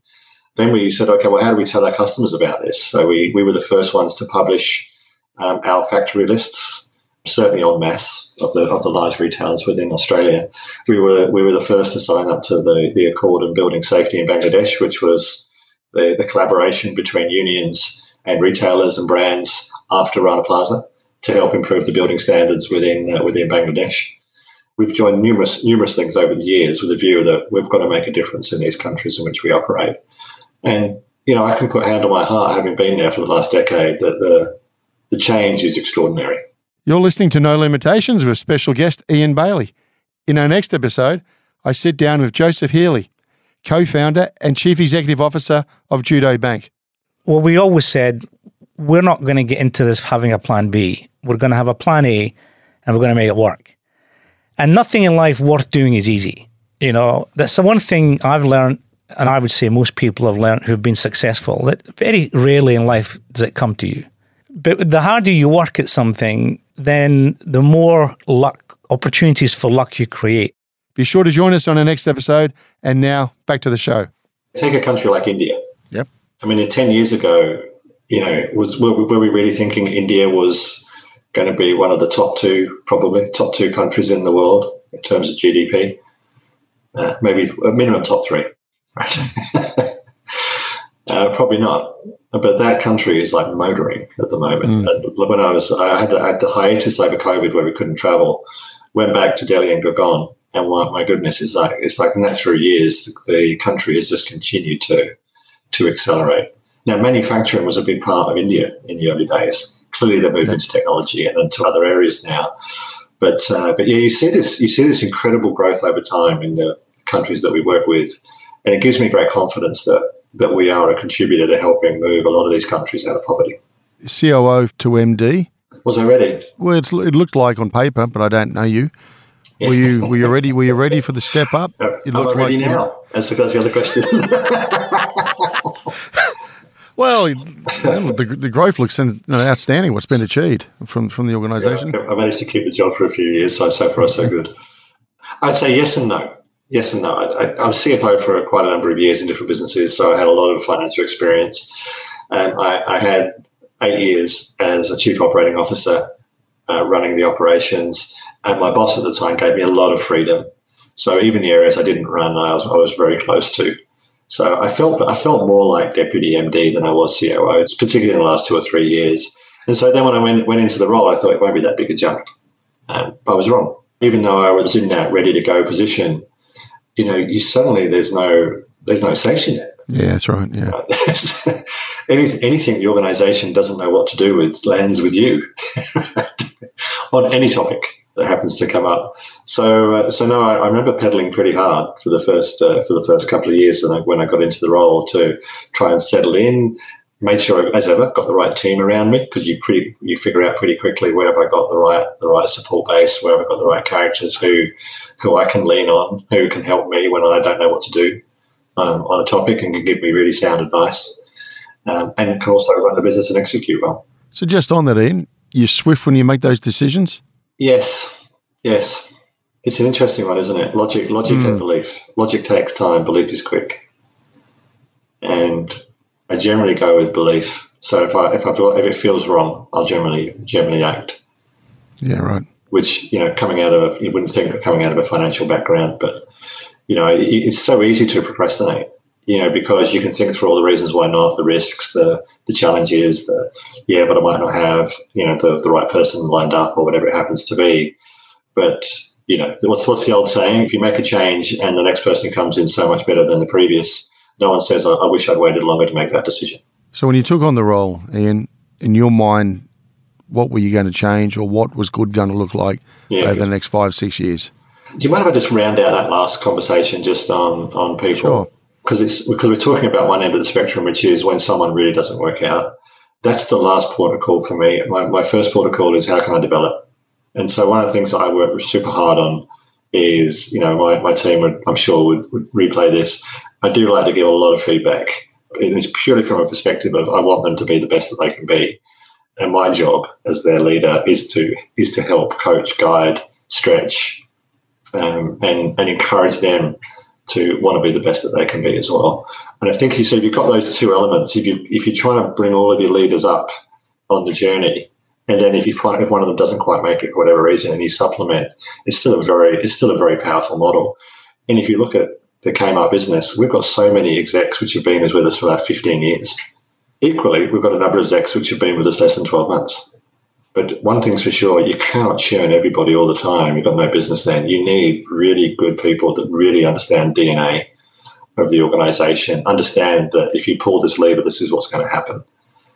Then we said, okay, well, how do we tell our customers about this? So we, we were the first ones to publish um, our factory lists, certainly en masse of the of the large retailers within Australia. We were we were the first to sign up to the the Accord on Building Safety in Bangladesh, which was The, the collaboration between unions and retailers and brands after Rana Plaza to help improve the building standards within uh, within Bangladesh. We've joined numerous numerous things over the years with a view that we've got to make a difference in these countries in which we operate. And you know, I can put hand on my heart, having been there for the last decade, that the the change is extraordinary. You're listening to No Limitations with special guest Ian Bailey. In our next episode, I sit down with Joseph Healy, co-founder and chief executive officer of Judo Bank. Well, we always said, we're not going to get into this having a plan B. We're going to have a plan A and we're going to make it work. And nothing in life worth doing is easy. You know, that's the one thing I've learned, and I would say most people have learned who've been successful, that very rarely in life does it come to you. But the harder you work at something, then the more luck, opportunities for luck you create. Be sure to join us on our next episode. And now, back to the show. Take a country like India. Yep. I mean, ten years ago, you know, was were, were we really thinking India was going to be one of the top two, probably, top two countries in the world in terms of G D P? Uh, maybe a minimum top three, right? uh, probably not. But that country is like motoring at the moment. Mm. When I was, I had, I had the hiatus over COVID where we couldn't travel, went back to Delhi and Gurgaon. And my goodness, it's like it's like in that three years, the country has just continued to to accelerate. Now, manufacturing was a big part of India in the early days. Clearly, they moved into technology and into other areas now. But uh, but yeah, you see this you see this incredible growth over time in the countries that we work with, and it gives me great confidence that that we are a contributor to helping move a lot of these countries out of poverty. C O O to M D. Was I ready? Well, it looked like on paper, but I don't know you. Were you were you ready? Were you ready for the step up? It I'm ready like now. That's the, that's the other question. Well, the, the growth looks outstanding. What's been achieved from, from the organisation? Yeah, I managed to keep the job for a few years, so so far so good. I'd say yes and no. Yes and no. I, I, I'm C F O for quite a number of years in different businesses, so I had a lot of financial experience. And I, I had eight years as a chief operating officer uh, running the operations. And my boss at the time gave me a lot of freedom. So even the areas I didn't run, I was, I was very close to. So I felt I felt more like deputy M D than I was C O O, particularly in the last two or three years. And so then when I went, went into the role, I thought it won't be that big a jump. Um, I was wrong. Even though I was in that ready-to-go position, you know, you suddenly there's no there's no safety net. Yeah, that's right, yeah. anything, anything the organisation doesn't know what to do with lands with you on any topic. that happens to come up. So, uh, so no, I, I remember pedaling pretty hard for the first uh, for the first couple of years, and I, when I got into the role, to try and settle in, made sure, as ever, got the right team around me, because you pretty you figure out pretty quickly where have I got the right the right support base, where have I got the right characters who who I can lean on, who can help me when I don't know what to do um, on a topic, and can give me really sound advice, um, and can also run the business and execute well. So, just on that, Ian, you're swift when you make those decisions. Yes, yes. It's an interesting one, isn't it? Logic, logic mm. and belief. Logic takes time, belief is quick. And I generally go with belief. So if I if I feel, if it feels wrong, I'll generally generally act. Yeah, right. Which, you know, coming out of a, you wouldn't think of coming out of a financial background, but, you know, it, it's so easy to procrastinate, you know, because you can think through all the reasons why not, the risks, the the challenges, the, yeah, but I might not have, you know, the, the right person lined up or whatever it happens to be. But, you know, what's what's the old saying? If you make a change and the next person comes in so much better than the previous, no one says, I, I wish I'd waited longer to make that decision. So when you took on the role, Ian, in your mind, what were you going to change, or what was good going to look like yeah, over good. the next five, six years? Do you mind if I just round out that last conversation just on, on people? Sure. Because it's because we're talking about one end of the spectrum, which is when someone really doesn't work out. That's the last port of call for me. My, my first port of call is, how can I develop? And so one of the things that I work super hard on is, you know, my, my team, would, I'm sure, would, would replay this. I do like to give a lot of feedback. It is purely from a perspective of I want them to be the best that they can be. And my job as their leader is to is to help, coach, guide, stretch, um, and, and encourage them to want to be the best that they can be as well. And I think you see, if you've got those two elements, if you if you're trying to bring all of your leaders up on the journey, and then if you find if one of them doesn't quite make it for whatever reason, and you supplement, it's still a very it's still a very powerful model. And if you look at the Kmart business, we've got so many execs which have been with us for about fifteen years. Equally, we've got a number of execs which have been with us less than twelve months. But one thing's for sure, you cannot churn everybody all the time. You've got no business then. You need really good people that really understand D N A of the organisation, understand that if you pull this lever, this is what's going to happen.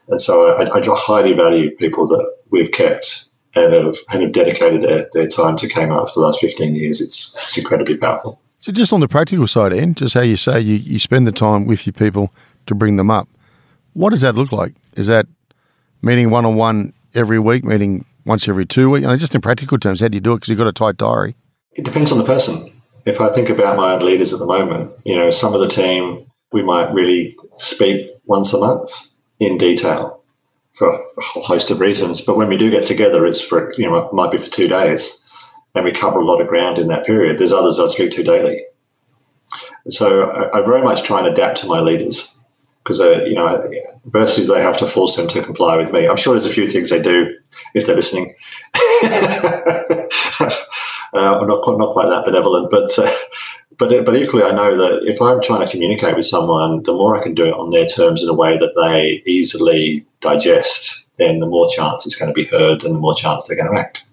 And so I, I highly value people that we've kept and have, and have dedicated their, their time to Kmart for the last fifteen years. It's, it's incredibly powerful. So just on the practical side, Ian, just how you say you, you spend the time with your people to bring them up, what does that look like? Is that meeting one-on-one every week, meeting once every two weeks? I mean, just in practical terms, how do you do it? Because you've got a tight diary. It depends on the person. If I think about my own leaders at the moment, you know, some of the team, we might really speak once a month in detail for a whole host of reasons. But when we do get together, it's for, you know, it might be for two days. And we cover a lot of ground in that period. There's others I speak to daily. So I, I very much try and adapt to my leaders, because, you know, versus they have to force them to comply with me. I'm sure there's a few things they do if they're listening. uh, I'm not quite, not quite that benevolent, but, uh, but, but equally I know that if I'm trying to communicate with someone, the more I can do it on their terms in a way that they easily digest, then the more chance it's going to be heard and the more chance they're going to act.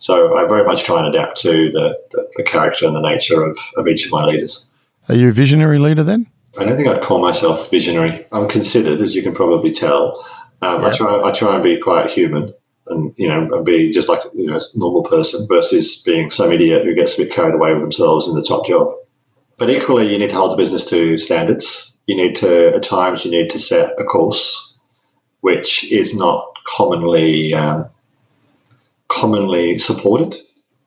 So I very much try and adapt to the, the, the character and the nature of, of each of my leaders. Are you a visionary leader then? I don't think I'd call myself visionary. I'm considered, as you can probably tell. Um, yeah. I try I try and be quite human and, you know, and be just like, you know, a normal person versus being some idiot who gets a bit carried away with themselves in the top job. But equally, you need to hold the business to standards. You need to, at times, you need to set a course, which is not commonly... Um, commonly supported,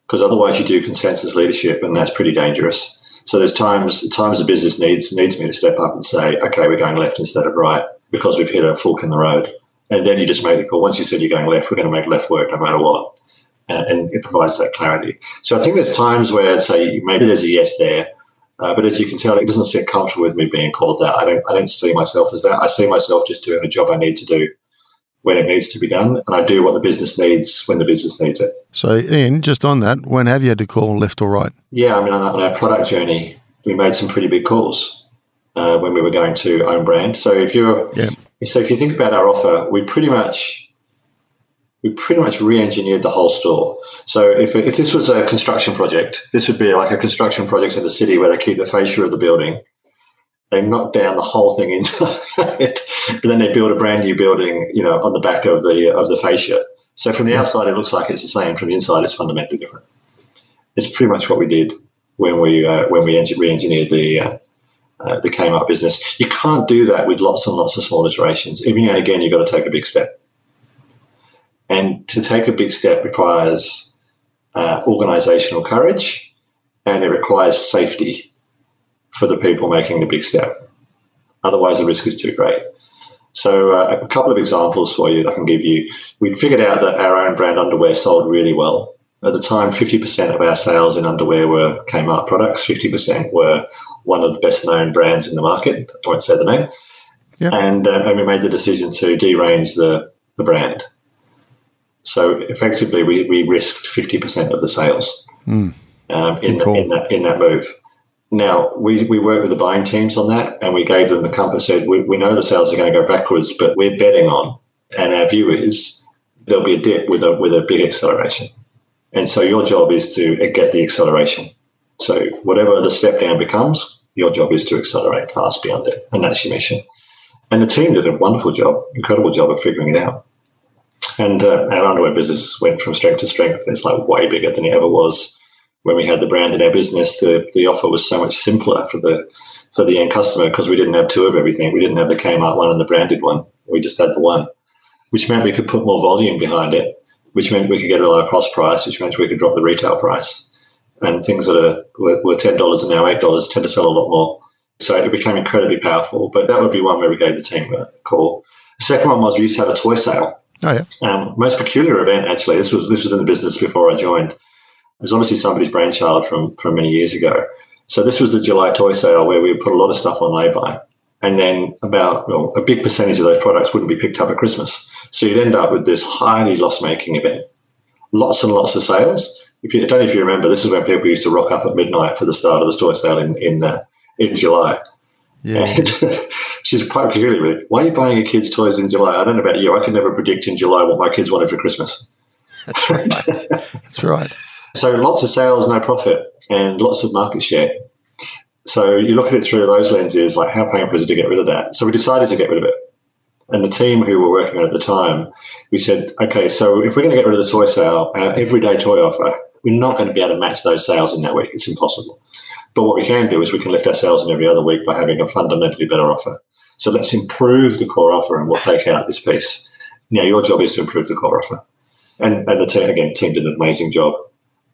because otherwise you do consensus leadership and that's pretty dangerous. So there's times times the business needs needs me to step up and say, okay, we're going left instead of right because we've hit a fork in the road. And then you just make the call. Once you said you're going left, we're going to make left work no matter what. Uh, and it provides that clarity. So I think there's times where I'd say maybe there's a yes there, uh, but as you can tell, it doesn't sit comfortable with me being called that. I don't I don't see myself as that. I see myself just doing the job I need to do when it needs to be done, and I do what the business needs when the business needs it. So, Ian, just on that, when have you had to call left or right? Yeah, I mean, on our product journey, we made some pretty big calls uh, when we were going to own brand. So, if you're, yeah. so if you think about our offer, we pretty much we pretty much re-engineered the whole store. So, if if this was a construction project, this would be like a construction project in the city where they keep the fascia of the building. They knock down the whole thing inside it, and then they build a brand new building, you know, on the back of the of the fascia. So from the outside, it looks like it's the same. From the inside, it's fundamentally different. It's pretty much what we did when we uh, when we re-engineered the uh, uh, the Kmart business. You can't do that with lots and lots of small iterations. Every now and again, you've got to take a big step. And to take a big step requires uh, organisational courage, and it requires safety for the people making the big step. Otherwise, the risk is too great. So uh, a couple of examples for you that I can give you. We'd figured out that our own brand underwear sold really well. At the time, fifty percent of our sales in underwear were Kmart products. fifty percent were one of the best-known brands in the market. I won't say the name. Yep. And, uh, and we made the decision to derange the, the brand. So effectively, we, we risked fifty percent of the sales mm. um, in, cool. in, that, in that move. Now, we, we worked with the buying teams on that, and we gave them the compass, said, we, we know the sales are going to go backwards, but we're betting on, and our view is, there'll be a dip with a with a big acceleration. And so your job is to get the acceleration. So whatever the step down becomes, your job is to accelerate fast beyond it, and that's your mission. And the team did a wonderful job, incredible job of figuring it out. And uh, our underwear business went from strength to strength. It's like way bigger than it ever was. When we had the brand in our business, the, the offer was so much simpler for the for the end customer because we didn't have two of everything. We didn't have the Kmart one and the branded one. We just had the one, which meant we could put more volume behind it, which meant we could get a lower cost price, which meant we could drop the retail price. And things that are were, were ten dollars and now eight dollars tend to sell a lot more. So it became incredibly powerful. But that would be one where we gave the team a call. The second one was we used to have a toy sale. Oh, yeah. Um, most peculiar event, actually. This was this was in the business before I joined. It was obviously somebody's brainchild from, from many years ago. So this was the July toy sale where we put a lot of stuff on lay-by. And then about well, a big percentage of those products wouldn't be picked up at Christmas. So you'd end up with this highly loss-making event. Lots and lots of sales. If you, I don't know if you remember, this is when people used to rock up at midnight for the start of the toy sale in in, uh, in July. Yeah, and she's quite peculiar. Why are you buying your kids' toys in July? I don't know about you. I can never predict in July what my kids wanted for Christmas. That's right. That's right. So lots of sales, no profit, and lots of market share. So you look at it through those lenses, like how painful is it to get rid of that? So we decided to get rid of it. And the team who we were working on at the time, we said, okay, so if we're going to get rid of the toy sale, our everyday toy offer, we're not going to be able to match those sales in that week. It's impossible. But what we can do is we can lift our sales in every other week by having a fundamentally better offer. So let's improve the core offer and we'll take out this piece. Now, your job is to improve the core offer. And, and the team, again, the team did an amazing job.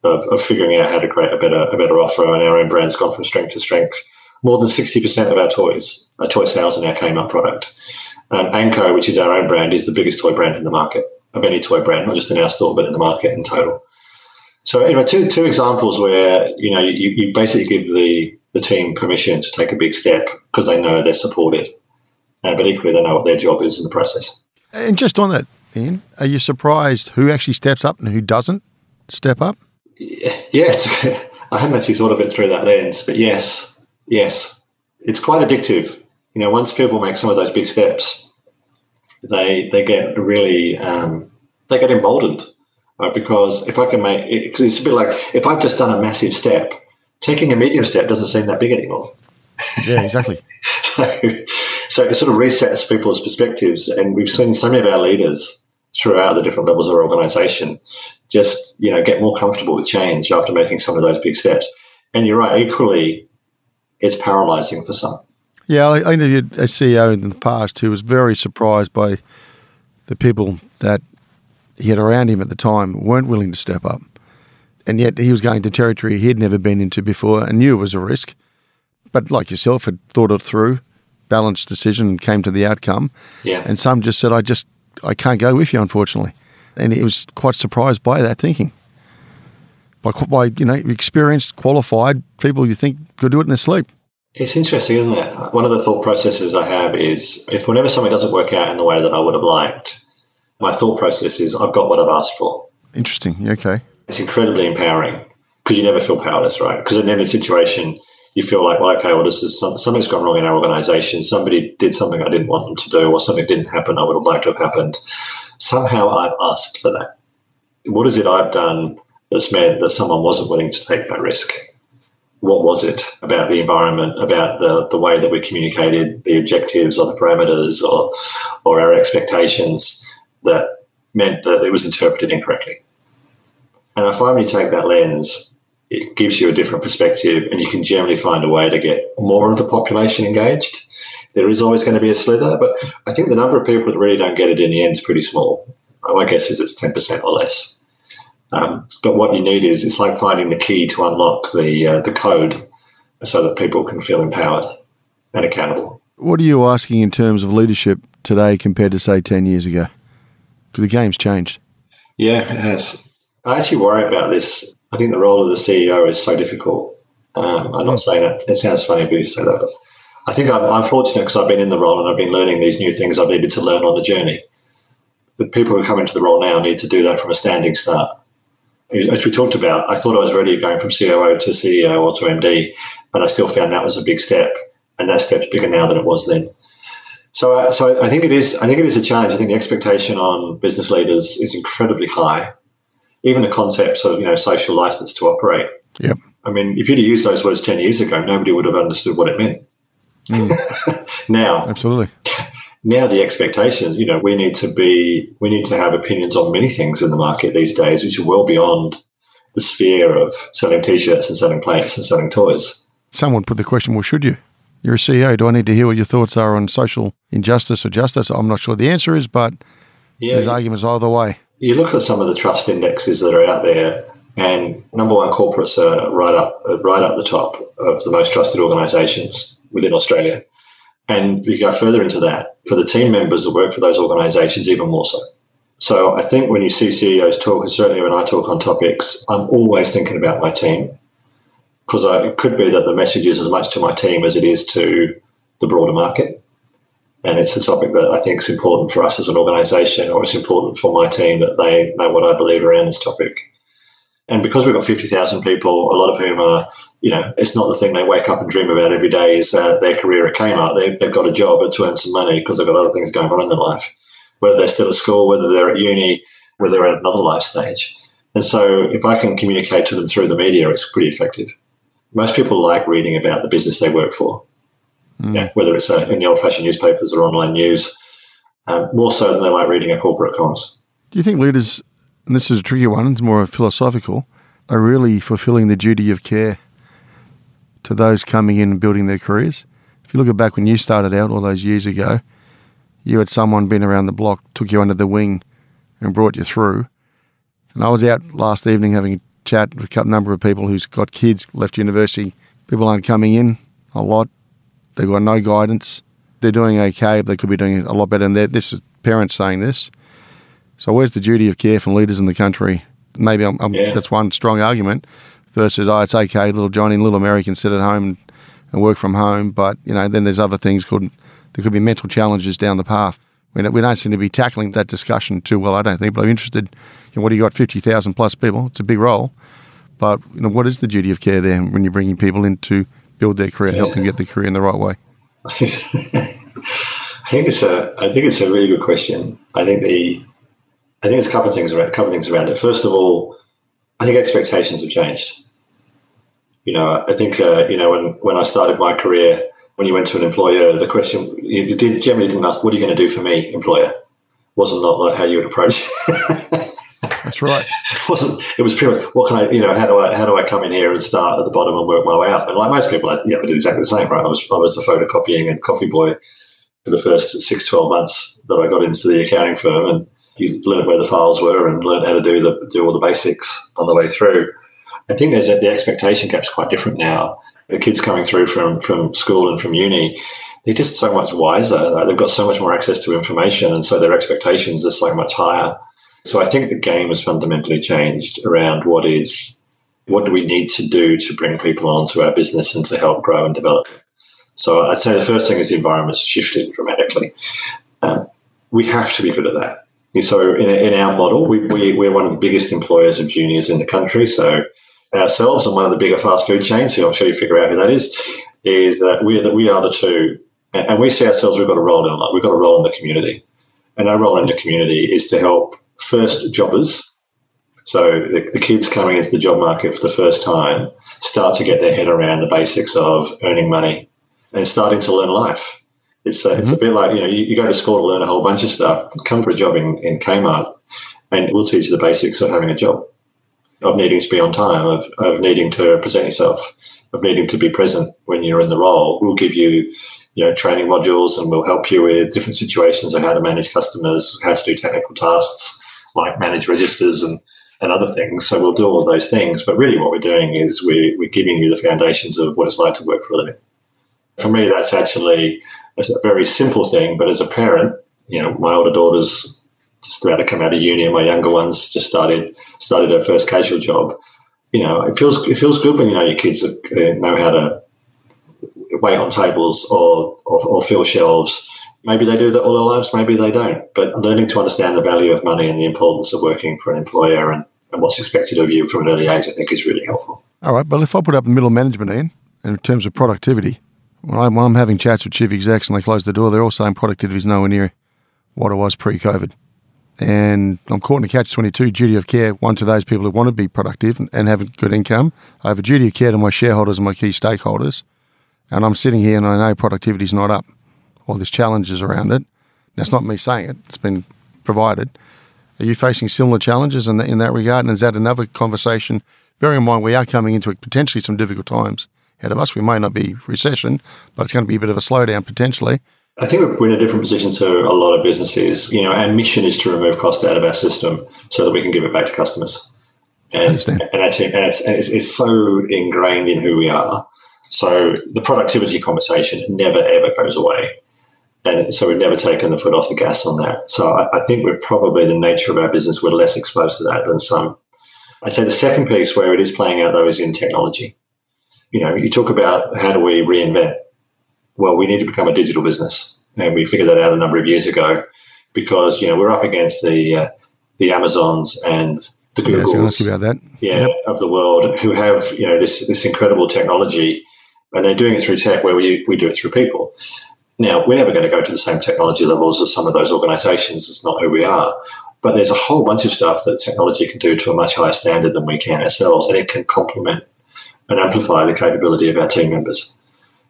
Of, of figuring out how to create a better a better offer, and our own brand's gone from strength to strength. More than sixty percent of our toys, our toy sales in our Kmart product. Um, Anko, which is our own brand, is the biggest toy brand in the market, of any toy brand, not just in our store, but in the market in total. So anyway, two two examples where, you know, you, you basically give the, the team permission to take a big step because they know they're supported, uh, but equally they know what their job is in the process. And just on that, Ian, are you surprised who actually steps up and who doesn't step up? Yes, I haven't actually thought of it through that lens, but yes, yes, it's quite addictive. You know, once people make some of those big steps, they they get really um, they get emboldened, right? Because if I can make, it, it's a bit like if I've just done a massive step, taking a medium step doesn't seem that big anymore. Yeah, exactly. so, so it sort of resets people's perspectives, and we've seen so many of our leaders throughout the different levels of our organisation, just, you know, get more comfortable with change after making some of those big steps. And you're right, equally, it's paralysing for some. Yeah, I interviewed a C E O in the past who was very surprised by the people that he had around him at the time weren't willing to step up. And yet he was going to territory he'd never been into before and knew it was a risk. But like yourself, had thought it through, balanced decision and came to the outcome. Yeah. And some just said, I just, I can't go with you, unfortunately. And he was quite surprised by that thinking. By, by, you know, experienced, qualified people you think could do it in their sleep. It's interesting, isn't it? One of the thought processes I have is, if whenever something doesn't work out in the way that I would have liked, my thought process is, I've got what I've asked for. Interesting. Okay. It's incredibly empowering because you never feel powerless, right? Because in any situation, you feel like, well, okay, well, this is some, something's gone wrong in our organisation. Somebody did something I didn't want them to do, or something didn't happen I would have liked to have happened. Somehow I've asked for that. What is it I've done that's meant that someone wasn't willing to take that risk? What was it about the environment, about the, the way that we communicated the objectives or the parameters or or our expectations that meant that it was interpreted incorrectly. And I find when you take that lens, it gives you a different perspective, and you can generally find a way to get more of the population engaged. There is always going to be a slither, but I think the number of people that really don't get it in the end is pretty small. My guess is it's ten percent or less. Um, but what you need is, it's like finding the key to unlock the uh, the code so that people can feel empowered and accountable. What are you asking in terms of leadership today compared to, say, ten years ago? Because the game's changed. Yeah, it has. I actually worry about this. I think the role of the C E O is so difficult. Um, I'm not saying that. It sounds funny if you say that, but I think I'm, I'm fortunate because I've been in the role and I've been learning these new things I've needed to learn on the journey. The people who come into the role now need to do that from a standing start. As we talked about, I thought I was ready going from C O O to C E O or to M D, but I still found that was a big step, and that step's bigger now than it was then. So, uh, so I think it is. I think it is a challenge. I think the expectation on business leaders is incredibly high. Even the concepts of, you know, social license to operate. Yep. I mean, if you'd have used those words ten years ago, nobody would have understood what it meant. Mm. Now, absolutely. Now the expectations, you know, we need to be, we need to have opinions on many things in the market these days, which are well beyond the sphere of selling T-shirts and selling plates and selling toys. Someone put the question, well, should you? You're a C E O. Do I need to hear what your thoughts are on social injustice or justice? I'm not sure the answer is, but yeah, there's arguments either way. You look at some of the trust indexes that are out there, and number one corporates are right up, right up the top of the most trusted organisations within Australia. And we go further into that for the team members that work for those organisations, even more so. So I think when you see C E Os talk, and certainly when I talk on topics, I'm always thinking about my team, because it could be that the message is as much to my team as it is to the broader market. And it's a topic that I think is important for us as an organisation, or it's important for my team that they know what I believe around this topic. And because we've got fifty thousand people, a lot of whom are, you know, it's not the thing they wake up and dream about every day is uh, their career at Kmart. They, they've got a job to earn some money because they've got other things going on in their life, whether they're still at school, whether they're at uni, whether they're at another life stage. And so if I can communicate to them through the media, it's pretty effective. Most people like reading about the business they work for, mm. yeah, whether it's uh, in the old-fashioned newspapers or online news, um, more so than they like reading a corporate comms. Do you think leaders... and this is a tricky one, it's more philosophical, are really fulfilling the duty of care to those coming in and building their careers? If you look back when you started out all those years ago, you had someone been around the block, took you under the wing and brought you through. And I was out last evening having a chat with a number of people who's got kids, left university. People aren't coming in a lot. They've got no guidance. They're doing okay, but they could be doing a lot better. And this is parents saying this. So where's the duty of care from leaders in the country? Maybe I'm, I'm, yeah. That's one strong argument versus, oh, it's okay, little Johnny and little Mary can sit at home and, and work from home. But, you know, then there's other things. Called, there could be mental challenges down the path. We don't, we don't seem to be tackling that discussion too well, I don't think. But I'm interested in what do you got, fifty thousand plus people? It's a big role. But, you know, what is the duty of care there when you're bringing people in to build their career, yeah. help them get their career in the right way? I think it's a, I think it's a really good question. I think the... I think there's a couple of things around, a couple of things around it. First of all, I think expectations have changed. You know, I think uh, you know when, when I started my career, when you went to an employer, the question you did, generally didn't ask, "What are you going to do for me, employer?" Wasn't not how you would approach it. That's right. It wasn't. It was pretty much, what can I, you know, how do I how do I come in here and start at the bottom and work my way up? And like most people, I, yeah, I did exactly the same. Right, I was I was the photocopying and coffee boy for the first six twelve months that I got into the accounting firm, and you learned where the files were and learned how to do the do all the basics on the way through. I think there's a, the expectation gap's quite different now. The kids coming through from, from school and from uni, they're just so much wiser. Like, they've got so much more access to information, and so their expectations are so much higher. So I think the game has fundamentally changed around what is, what do we need to do to bring people onto our business and to help grow and develop. So I'd say the first thing is the environment's shifted dramatically. Um, we have to be good at that. So in, in our model, we, we, we're one of the biggest employers of juniors in the country. So ourselves and one of the bigger fast food chains, who I'm sure you figure out who that is, is that we are the, we are the two. And, and we see ourselves, we've got a role in life. We've got a role in the community. And our role in the community is to help first jobbers, so the, the kids coming into the job market for the first time, start to get their head around the basics of earning money and starting to learn life. It's a, mm-hmm. it's a bit like, you know, you, you go to school to learn a whole bunch of stuff, come for a job in, in Kmart, and we'll teach you the basics of having a job, of needing to be on time, of, of needing to present yourself, of needing to be present when you're in the role. We'll give you, you know, training modules, and we'll help you with different situations of how to manage customers, how to do technical tasks like manage registers and, and other things. So we'll do all of those things. But really what we're doing is we're, we're giving you the foundations of what it's like to work for a living. For me, that's actually a very simple thing. But as a parent, you know, my older daughter's just about to come out of uni, and my younger one's just started started her first casual job. You know, it feels it feels good when you know your kids know how to wait on tables or, or or fill shelves. Maybe they do that all their lives, maybe they don't. But learning to understand the value of money and the importance of working for an employer and, and what's expected of you from an early age, I think, is really helpful. All right, well, if I put up middle management, Ian, in terms of productivity, when I'm, when I'm having chats with chief execs and they close the door, they're all saying productivity is nowhere near what it was pre-COVID. And I'm caught in a catch twenty-two, duty of care, one to those people who want to be productive and, and have a good income. I have a duty of care to my shareholders and my key stakeholders. And I'm sitting here and I know productivity's not up, or there's challenges around it. That's not me saying it. It's been provided. Are you facing similar challenges in, the, in that regard? And is that another conversation? Bearing in mind we are coming into potentially some difficult times ahead of us. We may not be recession, but it's going to be a bit of a slowdown potentially. I think we're in a different position to a lot of businesses. You know, our mission is to remove cost out of our system so that we can give it back to customers. And, and, actually, and, it's, and it's, it's so ingrained in who we are. So the productivity conversation never, ever goes away. And so we've never taken the foot off the gas on that. So I, I think we're probably, the nature of our business, we're less exposed to that than some. I'd say the second piece where it is playing out, though, is in technology. You know, you talk about how do we reinvent? Well, we need to become a digital business. And we figured that out a number of years ago because, you know, we're up against the uh, the Amazons and the Googles. Yeah, I was going to ask you about that. Yeah, yep. Of the world, who have, you know, this this incredible technology, and they're doing it through tech where we we do it through people. Now, we're never going to go to the same technology levels as some of those organisations. It's not who we are. But there's a whole bunch of stuff that technology can do to a much higher standard than we can ourselves, and it can complement and amplify the capability of our team members.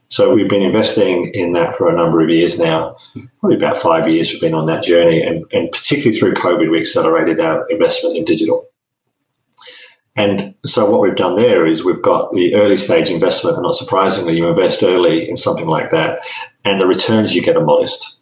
So we've been investing in that for a number of years now, probably about five years we've been on that journey, and, and particularly through COVID, we accelerated our investment in digital. And so what we've done there is we've got the early stage investment, and not surprisingly, you invest early in something like that, and the returns you get are modest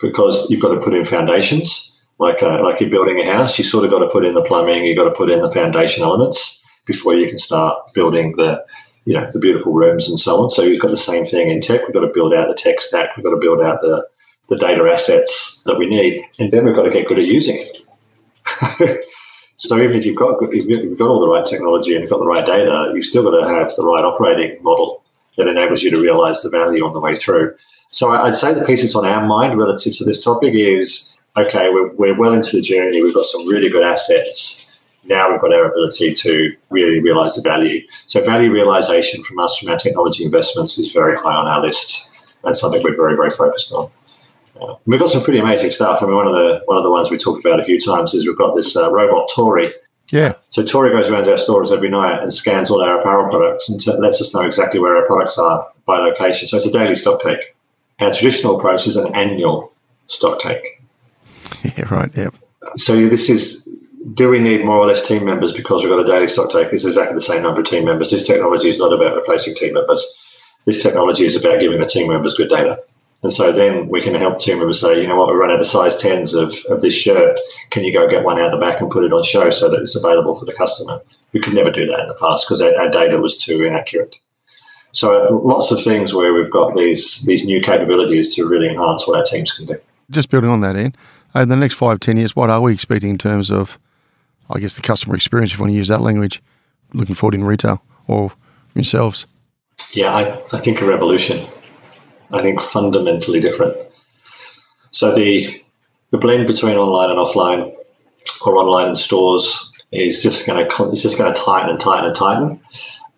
because you've got to put in foundations. Like a, like you're building a house, you sort of got to put in the plumbing, you've got to put in the foundation elements before you can start building the, you know, the beautiful rooms and so on. So you've got the same thing in tech. We've got to build out the tech stack. We've got to build out the, the data assets that we need. And then we've got to get good at using it. So even if you've got if you've got all the right technology and you've got the right data, you've still got to have the right operating model that enables you to realise the value on the way through. So I'd say the piece that's on our mind relative to this topic is, okay, we're, we're well into the journey. We've got some really good assets. Now we've got our ability to really realise the value. So value realisation from us, from our technology investments, is very high on our list. That's something we're very, very focused on. Uh, we've got some pretty amazing stuff. I mean, one of the one of the ones we talked about a few times is we've got this uh, robot, Tori. Yeah. So Tori goes around our stores every night and scans all our apparel products and t- lets us know exactly where our products are by location. So it's a daily stock take. Our traditional approach is an annual stock take. Yeah, right, yeah. So this is... Do we need more or less team members because we've got a daily stock take? It's exactly the same number of team members. This technology is not about replacing team members. This technology is about giving the team members good data. And so then we can help team members say, you know what, we run out of size tens of, of this shirt. Can you go get one out the back and put it on show so that it's available for the customer? We could never do that in the past because our, our data was too inaccurate. So lots of things where we've got these, these new capabilities to really enhance what our teams can do. Just building on that, Ian, over the next five, ten years, what are we expecting in terms of, I guess, the customer experience, if you want to use that language, looking forward in retail or yourselves? Yeah, I, I think a revolution. I think fundamentally different. So the the blend between online and offline, or online and stores, is just going to it's just going to tighten and tighten and tighten.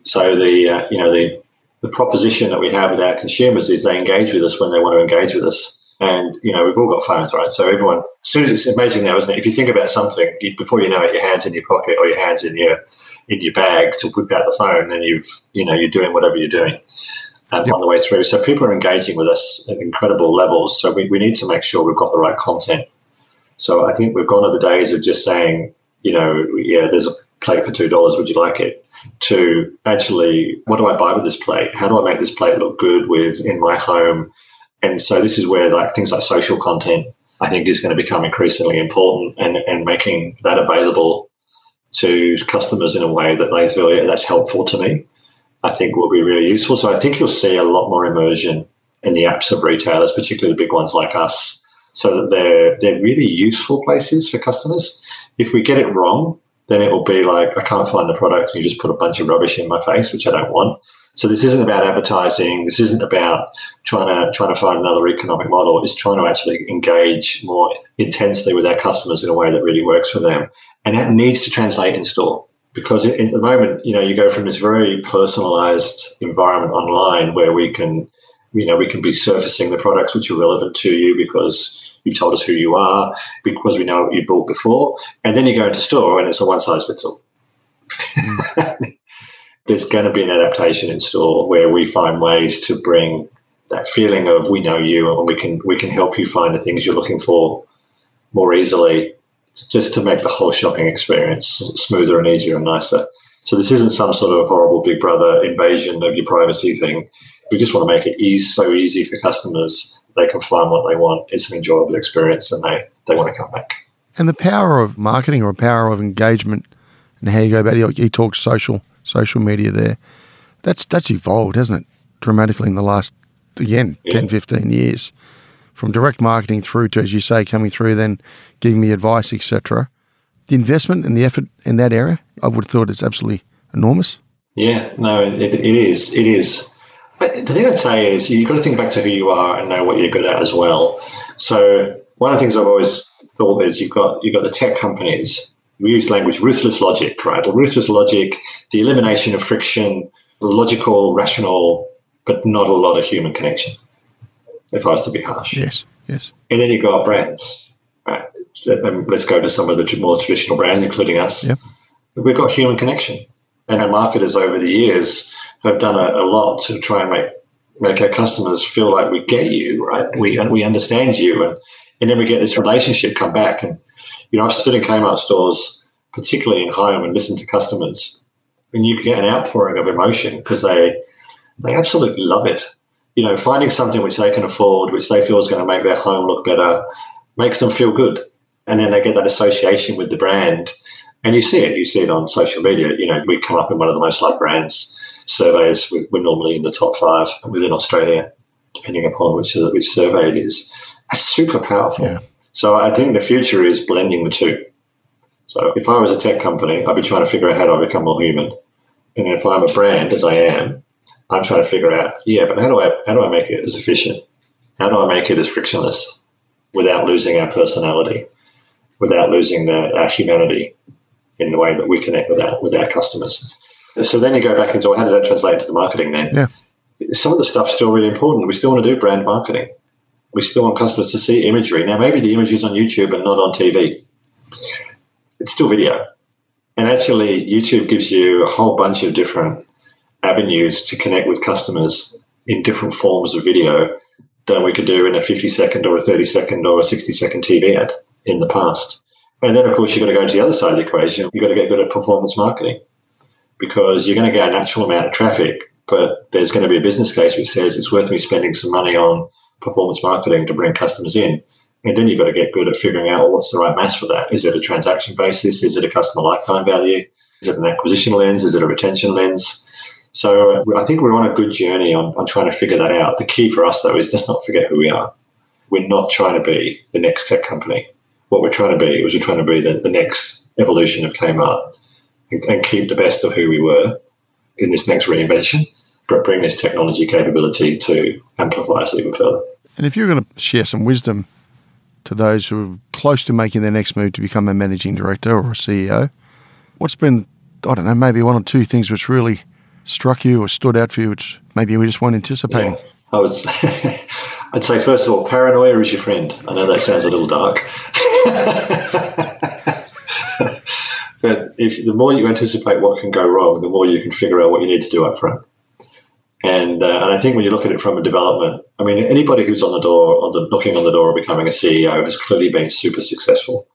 So the uh, you know the the proposition that we have with our consumers is they engage with us when they want to engage with us. And, you know, we've all got phones, right? So everyone, as soon as it's amazing now, isn't it? If you think about something, you, before you know it, your hand's in your pocket or your hand's in your in your bag to whip out the phone, and you've, you know, you're doing whatever you're doing. um, yep. on the way through. So people are engaging with us at incredible levels. So we, we need to make sure we've got the right content. So I think we've gone to the days of just saying, you know, yeah, there's a plate for two dollars, would you like it? To actually, what do I buy with this plate? How do I make this plate look good with in my home? And so this is where like things like social content, I think, is going to become increasingly important, and, and making that available to customers in a way that they feel, yeah, that's helpful to me, I think will be really useful. So I think you'll see a lot more immersion in the apps of retailers, particularly the big ones like us, so that they're, they're really useful places for customers. If we get it wrong, then it will be like, I can't find the product, you just put a bunch of rubbish in my face, which I don't want. So this isn't about advertising. This isn't about trying to trying to find another economic model. It's trying to actually engage more intensely with our customers in a way that really works for them, and that needs to translate in store. Because at the moment, you know, you go from this very personalized environment online where we can, you know, we can be surfacing the products which are relevant to you because you've told us who you are, because we know what you bought before, and then you go into store and it's a one size fits all. Mm. There's going to be an adaptation in store where we find ways to bring that feeling of we know you, and we can we can help you find the things you're looking for more easily, just to make the whole shopping experience smoother and easier and nicer. So this isn't some sort of horrible Big Brother invasion of your privacy thing. We just want to make it easy, so easy for customers they can find what they want. It's an enjoyable experience, and they, they want to come back. And the power of marketing, or power of engagement, and how you go about it. You talk social. social media there, that's that's evolved, hasn't it, dramatically in the last, again, yeah. ten, fifteen years, from direct marketing through to, as you say, coming through, then giving me advice, et cetera. The investment and the effort in that area, I would have thought it's absolutely enormous. Yeah, no, it, it is. It is. But the thing I'd say is you've got to think back to who you are and know what you're good at as well. So one of the things I've always thought is you've got you've got the tech companies. We use language, ruthless logic, right? Ruthless logic, the elimination of friction, logical, rational, but not a lot of human connection, if I was to be harsh. Yes, yes. And then you've got brands, right? And let's go to some of the more traditional brands, including us. Yep. We've got human connection. And our marketers over the years have done a, a lot to try and make, make our customers feel like we get you, right? We, we understand you. And, and then we get this relationship come back. And you know, I've stood in Kmart stores, particularly in home, and listened to customers, and you get an outpouring of emotion because they they absolutely love it. You know, finding something which they can afford, which they feel is going to make their home look better, makes them feel good. And then they get that association with the brand. And you see it. You see it on social media. You know, we come up in one of the most loved brands surveys. We're normally in the top five within Australia, depending upon which, which survey it is. That's super powerful. Yeah. So I think the future is blending the two. So if I was a tech company, I'd be trying to figure out how do I become more human. And if I'm a brand, as I am, I'm trying to figure out, yeah, but how do I how do I make it as efficient? How do I make it as frictionless without losing our personality, without losing the, our humanity in the way that we connect with our, with our customers? So then you go back into, well, how does that translate into the marketing then? Yeah. Some of the stuff's still really important. We still want to do brand marketing. We still want customers to see imagery. Now, maybe the image is on YouTube and not on T V. It's still video. And actually, YouTube gives you a whole bunch of different avenues to connect with customers in different forms of video than we could do in a fifty-second or a thirty-second or a sixty-second T V ad in the past. And then, of course, you've got to go to the other side of the equation. You've got to get good at performance marketing, because you're going to get a natural amount of traffic, but there's going to be a business case which says it's worth me spending some money on performance marketing to bring customers in. And then you've got to get good at figuring out, well, what's the right mass for that? Is it a transaction basis? Is it a customer lifetime value? Is it an acquisition lens? Is it a retention lens? So I think we're on a good journey on, on trying to figure that out. The key for us, though, is let's not forget who we are. We're not trying to be the next tech company. What we're trying to be is we're trying to be the, the next evolution of Kmart, and, and keep the best of who we were in this next reinvention, but bring this technology capability to amplify us even further. And if you're going to share some wisdom to those who are close to making their next move to become a managing director or a C E O, what's been, I don't know, maybe one or two things which really struck you or stood out for you, which maybe we just weren't anticipating? Yeah, I would say, I'd say, first of all, paranoia is your friend. I know that sounds a little dark. But if the more you anticipate what can go wrong, the more you can figure out what you need to do up front. And uh, and I think when you look at it from a development, I mean, anybody who's on the door, or the, knocking on the door of becoming a C E O has clearly been super successful,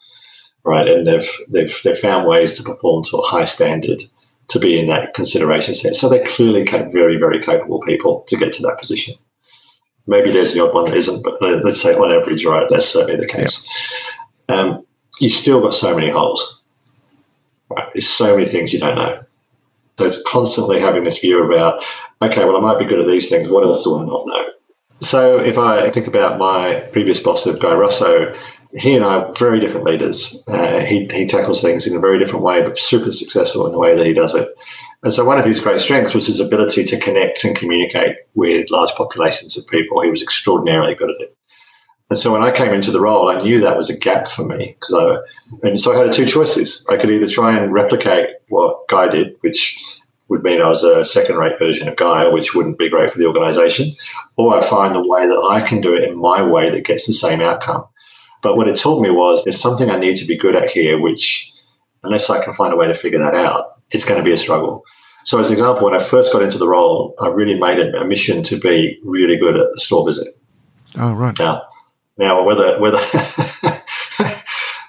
right? And they've they've they've found ways to perform to a high standard to be in that consideration set. So they're clearly very, very capable people to get to that position. Maybe there's the odd one that isn't, but let's say on average, right, that's certainly the case. Yeah. Um, you've still got so many holes, right? There's so many things you don't know. So it's constantly having this view about, okay, well, I might be good at these things. What else do I not know? So if I think about my previous boss of Guy Russo, he and I are very different leaders. Uh, he, he tackles things in a very different way, but super successful in the way that he does it. And so one of his great strengths was his ability to connect and communicate with large populations of people. He was extraordinarily good at it. And so when I came into the role, I knew that was a gap for me. because I And so I had two choices. I could either try and replicate what Guy did, which would mean I was a second-rate version of Guy, which wouldn't be great for the organisation, or I find the way that I can do it in my way that gets the same outcome. But what it taught me was there's something I need to be good at here, which unless I can find a way to figure that out, it's going to be a struggle. So as an example, when I first got into the role, I really made it a mission to be really good at the store visit. Oh, right. Now, Now, whether, whether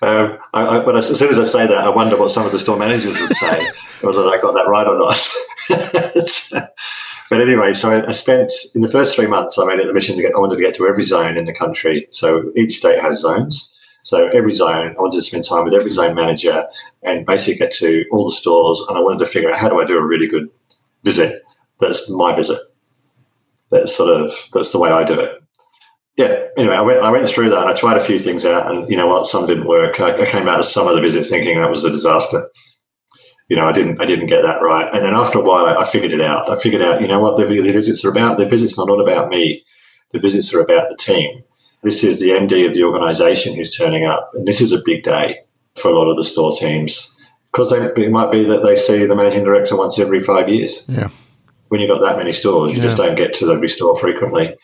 um, I, I, but as soon as I say that, I wonder what some of the store managers would say, whether I got that right or not. But anyway, so I, I spent, in the first three months, I made it the mission to get, I wanted to get to every zone in the country. So each state has zones. So every zone, I wanted to spend time with every zone manager and basically get to all the stores. And I wanted to figure out, how do I do a really good visit? That's my visit. That's sort of, that's the way I do it. Yeah, anyway, I went I went through that and I tried a few things out, and you know what, some didn't work. I, I came out of some of the visits thinking that was a disaster. You know, I didn't I didn't get that right. And then after a while, I, I figured it out. I figured out, you know what, the, the visits are about, the visits are not about me. The visits are about the team. This is the M D of the organisation who's turning up, and this is a big day for a lot of the store teams, because they, it might be that they see the managing director once every five years. Yeah. When you've got that many stores, you yeah. just don't get to every store frequently.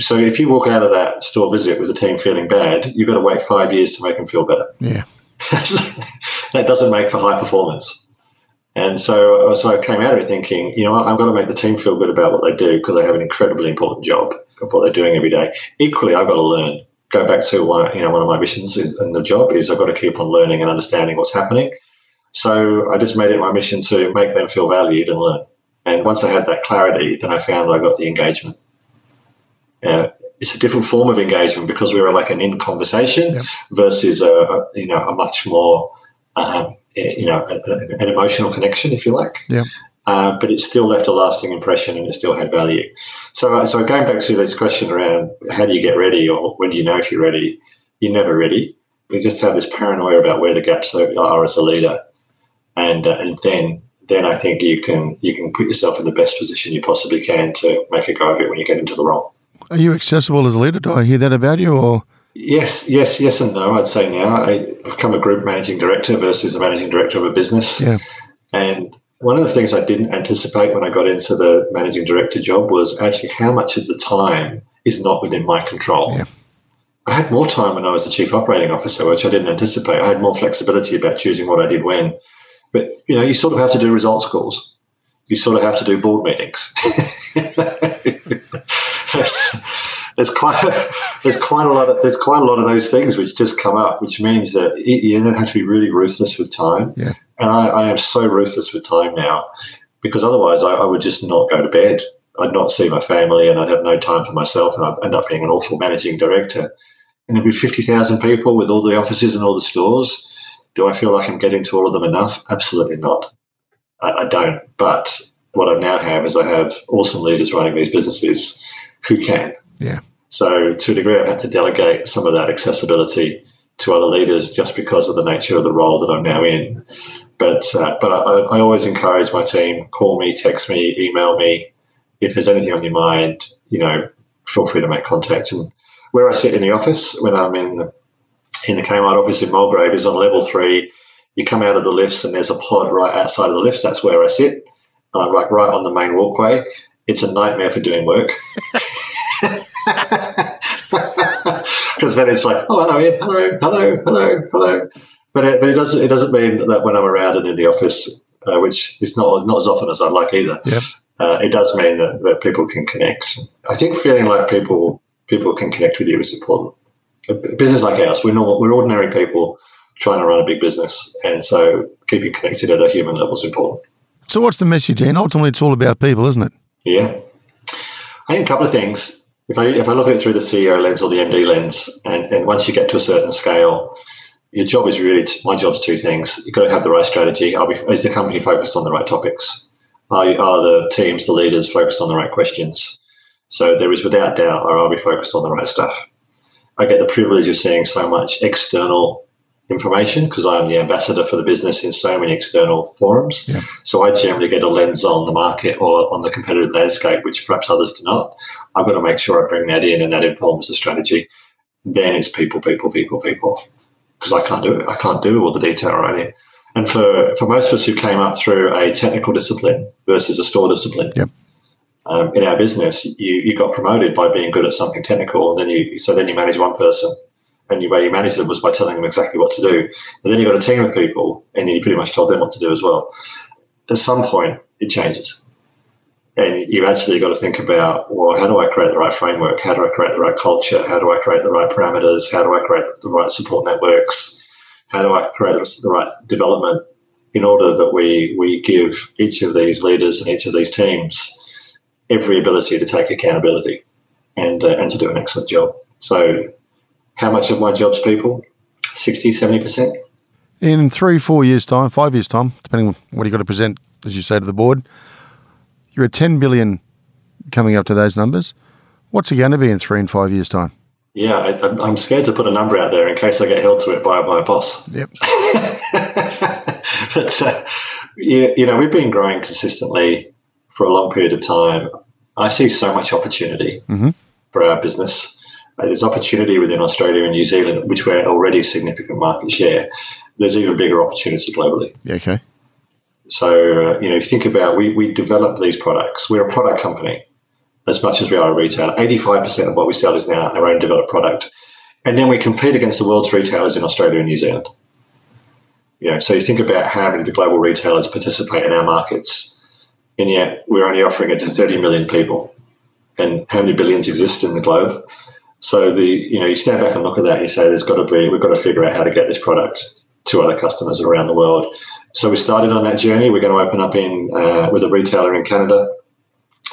So if you walk out of that store visit with the team feeling bad, you've got to wait five years to make them feel better. Yeah. That doesn't make for high performance. And so, so I came out of it thinking, you know, I've got to make the team feel good about what they do, because they have an incredibly important job of what they're doing every day. Equally, I've got to learn. Go back to one, you know, one of my missions is, and the job is I've got to keep on learning and understanding what's happening. So I just made it my mission to make them feel valued and learn. And once I had that clarity, then I found I got the engagement. Uh, it's a different form of engagement, because we were like an in conversation yeah. versus a, a you know a much more um, you know a, a, an emotional connection, if you like. Yeah. Uh, but it still left a lasting impression, and it still had value. So, uh, so going back to this question around how do you get ready, or when do you know if you're ready? You're never ready. We just have this paranoia about where the gaps are as a leader, and uh, and then. then I think you can you can put yourself in the best position you possibly can to make a go of it when you get into the role. Are you accessible as a leader? Do I hear that about you? Or yes, yes, yes and no, I'd say now. I, I've become a group managing director versus a managing director of a business. Yeah. And one of the things I didn't anticipate when I got into the managing director job was actually how much of the time is not within my control. Yeah. I had more time when I was the chief operating officer, which I didn't anticipate. I had more flexibility about choosing what I did when. But, you know, you sort of have to do results calls. You sort of have to do board meetings. there's, there's, quite a, there's, quite a lot of, there's quite a lot of those things which just come up, which means that you don't have to be really ruthless with time. Yeah. And I, I am so ruthless with time now, because otherwise I, I would just not go to bed. I'd not see my family, and I'd have no time for myself, and I'd end up being an awful managing director. And there'd be fifty thousand people with all the offices and all the stores. Do I feel like I'm getting to all of them enough? Absolutely not. I, I don't. But what I now have is I have awesome leaders running these businesses who can. Yeah. So to a degree, I've had to delegate some of that accessibility to other leaders just because of the nature of the role that I'm now in. But uh, but I, I always encourage my team, call me, text me, email me. If there's anything on your mind, you know, feel free to make contact. And where I sit in the office when I'm in the in the Kmart office in Mulgrave is on level three. You come out of the lifts and there's a pod right outside of the lifts. That's where I sit. And I'm like right on the main walkway. It's a nightmare for doing work. Because then it's like, oh, hello, Ian. Hello, hello, hello, hello. But it, but it doesn't it doesn't mean that when I'm around and in the office, uh, which is not, not as often as I'd like either, yep. uh, it does mean that, that people can connect. I think feeling like people people can connect with you is important. A business like ours, we're normal, we're ordinary people trying to run a big business, and so keeping connected at a human level is important. So what's the message, Ian? Ultimately, it's all about people, isn't it? Yeah. I think a couple of things. If I if I look at it through the C E O lens or the M D lens, and, and once you get to a certain scale, your job is really, my job's two things. You've got to have the right strategy. Are we, is the company focused on the right topics? Are, are the teams, the leaders focused on the right questions? So there is without doubt, or are we focused on the right stuff? I get the privilege of seeing so much external information because I'm the ambassador for the business in so many external forums. Yeah. So I generally get a lens on the market or on the competitive landscape, which perhaps others do not. I've got to make sure I bring that in, and that informs the strategy. Then it's people, people, people, people. Because I can't do it. I can't do all the detail around it. And for, for most of us who came up through a technical discipline versus a store discipline, yep. um, in our business, you, you got promoted by being good at something technical, and then you so then you manage one person, and the way you managed them was by telling them exactly what to do. And then you got a team of people, and then you pretty much told them what to do as well. At some point, it changes. And you've actually got to think about, well, how do I create the right framework? How do I create the right culture? How do I create the right parameters? How do I create the right support networks? How do I create the right development in order that we, we give each of these leaders and each of these teams every ability to take accountability and, uh, and to do an excellent job? So how much of my job's people? sixty, seventy percent? In three, four years' time, five years' time, depending on what you've got to present, as you say, to the board, you're at ten billion dollars coming up to those numbers. What's it going to be in three and five years' time? Yeah, I, I'm scared to put a number out there in case I get held to it by my boss. Yep. But, uh, you, you know, we've been growing consistently for a long period of time. I see so much opportunity mm-hmm. for our business. Uh, there's opportunity within Australia and New Zealand, which we're already a significant market share. There's even bigger opportunity globally. Yeah, okay. So, uh, you know, if you think about we we develop these products. We're a product company as much as we are a retailer. eighty-five percent of what we sell is now our own developed product. And then we compete against the world's retailers in Australia and New Zealand. You know, so you think about how many of the global retailers participate in our markets, and yet we're only offering it to thirty million people. And how many billions exist in the globe? So, the you know, you stand back and look at that and you say there's got to be, we've got to figure out how to get this product to other customers around the world. So we started on that journey. We're going to open up in uh, with a retailer in Canada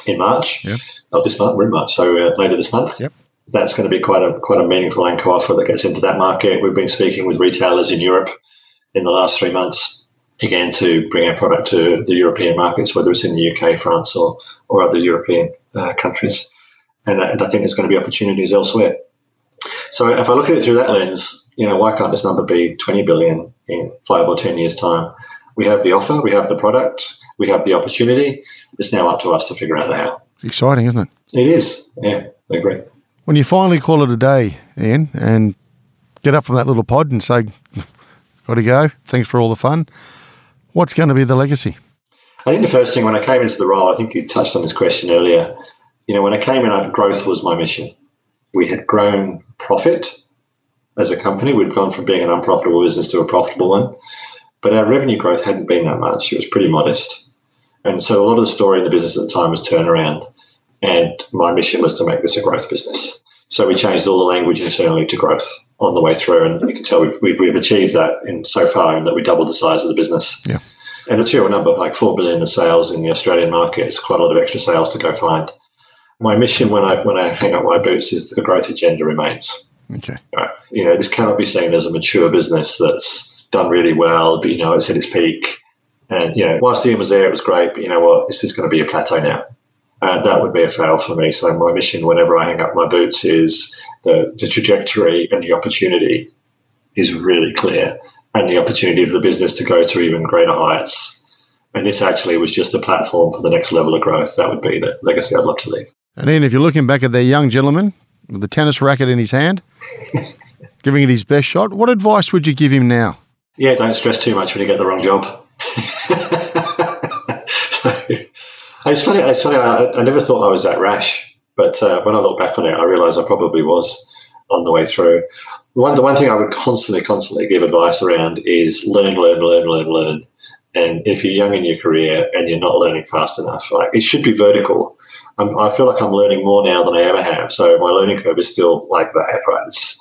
in March. Yep. Oh, this month, we're in March, so uh, later this month. Yep. That's going to be quite a quite a meaningful Anko offer that gets into that market. We've been speaking with retailers in Europe in the last three months, again, to bring our product to the European markets, whether it's in the U K, France, or, or other European uh, countries. And, and I think there's going to be opportunities elsewhere. So if I look at it through that lens, you know, why can't this number be twenty billion in five or ten years' time? We have the offer, we have the product, we have the opportunity. It's now up to us to figure out the how. It's exciting, isn't it? It is. Yeah, I agree. When you finally call it a day, Ian, and get up from that little pod and say, got to go, thanks for all the fun, what's going to be the legacy? I think the first thing, when I came into the role, I think you touched on this question earlier, you know, when I came in, growth was my mission. We had grown profit as a company. We'd gone from being an unprofitable business to a profitable one, but our revenue growth hadn't been that much. It was pretty modest. And so a lot of the story in the business at the time was turnaround, and my mission was to make this a growth business. So we changed all the language internally to growth on the way through, and you can tell we've, we've, we've achieved that in so far, in that we doubled the size of the business. Yeah. And a material number, like four billion dollars of sales in the Australian market, is quite a lot of extra sales to go find. My mission when I when I hang up my boots is the growth agenda remains. Okay. Right. You know, this cannot be seen as a mature business that's done really well, but, you know, it's at its peak. And, you know, whilst Ian was there, it was great, but you know what, this is going to be a plateau now. And that would be a fail for me. So my mission whenever I hang up my boots is the, the trajectory and the opportunity is really clear, and the opportunity for the business to go to even greater heights. And this actually was just a platform for the next level of growth. That would be the legacy I'd love to leave. And Ian, if you're looking back at that young gentleman with the tennis racket in his hand, giving it his best shot, what advice would you give him now? Yeah, don't stress too much when you get the wrong job. So, it's funny, it's funny I, I never thought I was that rash, but uh, when I look back on it, I realise I probably was on the way through. The one, the one thing I would constantly, constantly give advice around is learn, learn, learn, learn, learn. And if you're young in your career and you're not learning fast enough, like, it should be vertical. I'm, I feel like I'm learning more now than I ever have. So my learning curve is still like that, right? It's,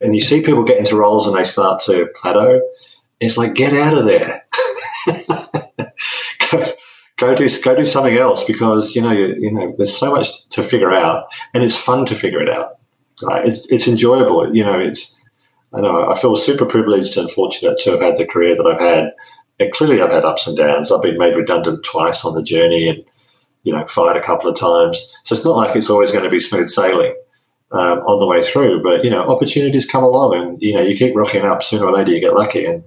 and you see people get into roles and they start to plateau. It's like, get out of there. go, go do go do something else, because you know you, you know there's so much to figure out, and it's fun to figure it out. Right? It's it's enjoyable. You know, it's I know I feel super privileged and fortunate to have had the career that I've had. And clearly I've had ups and downs. I've been made redundant twice on the journey and, you know, fired a couple of times. So it's not like it's always going to be smooth sailing um, on the way through. But, you know, opportunities come along and, you know, you keep rocking up. Sooner or later you get lucky. And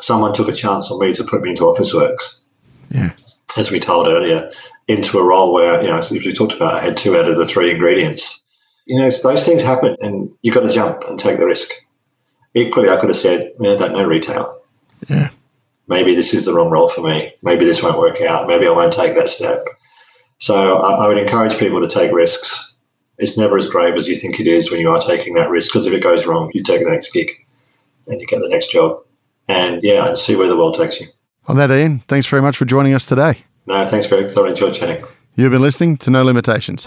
someone took a chance on me to put me into Officeworks, yeah. as we told earlier, into a role where, you know, as we talked about, I had two out of the three ingredients. You know, those things happen and you've got to jump and take the risk. Equally, I could have said, you know, I don't know retail. Yeah. Maybe this is the wrong role for me. Maybe this won't work out. Maybe I won't take that step. So I, I would encourage people to take risks. It's never as brave as you think it is when you are taking that risk, because if it goes wrong, you take the next gig and you get the next job. And, yeah, and see where the world takes you. On that, Ian, thanks very much for joining us today. No, thanks, Greg. I enjoyed chatting. You've been listening to No Limitations.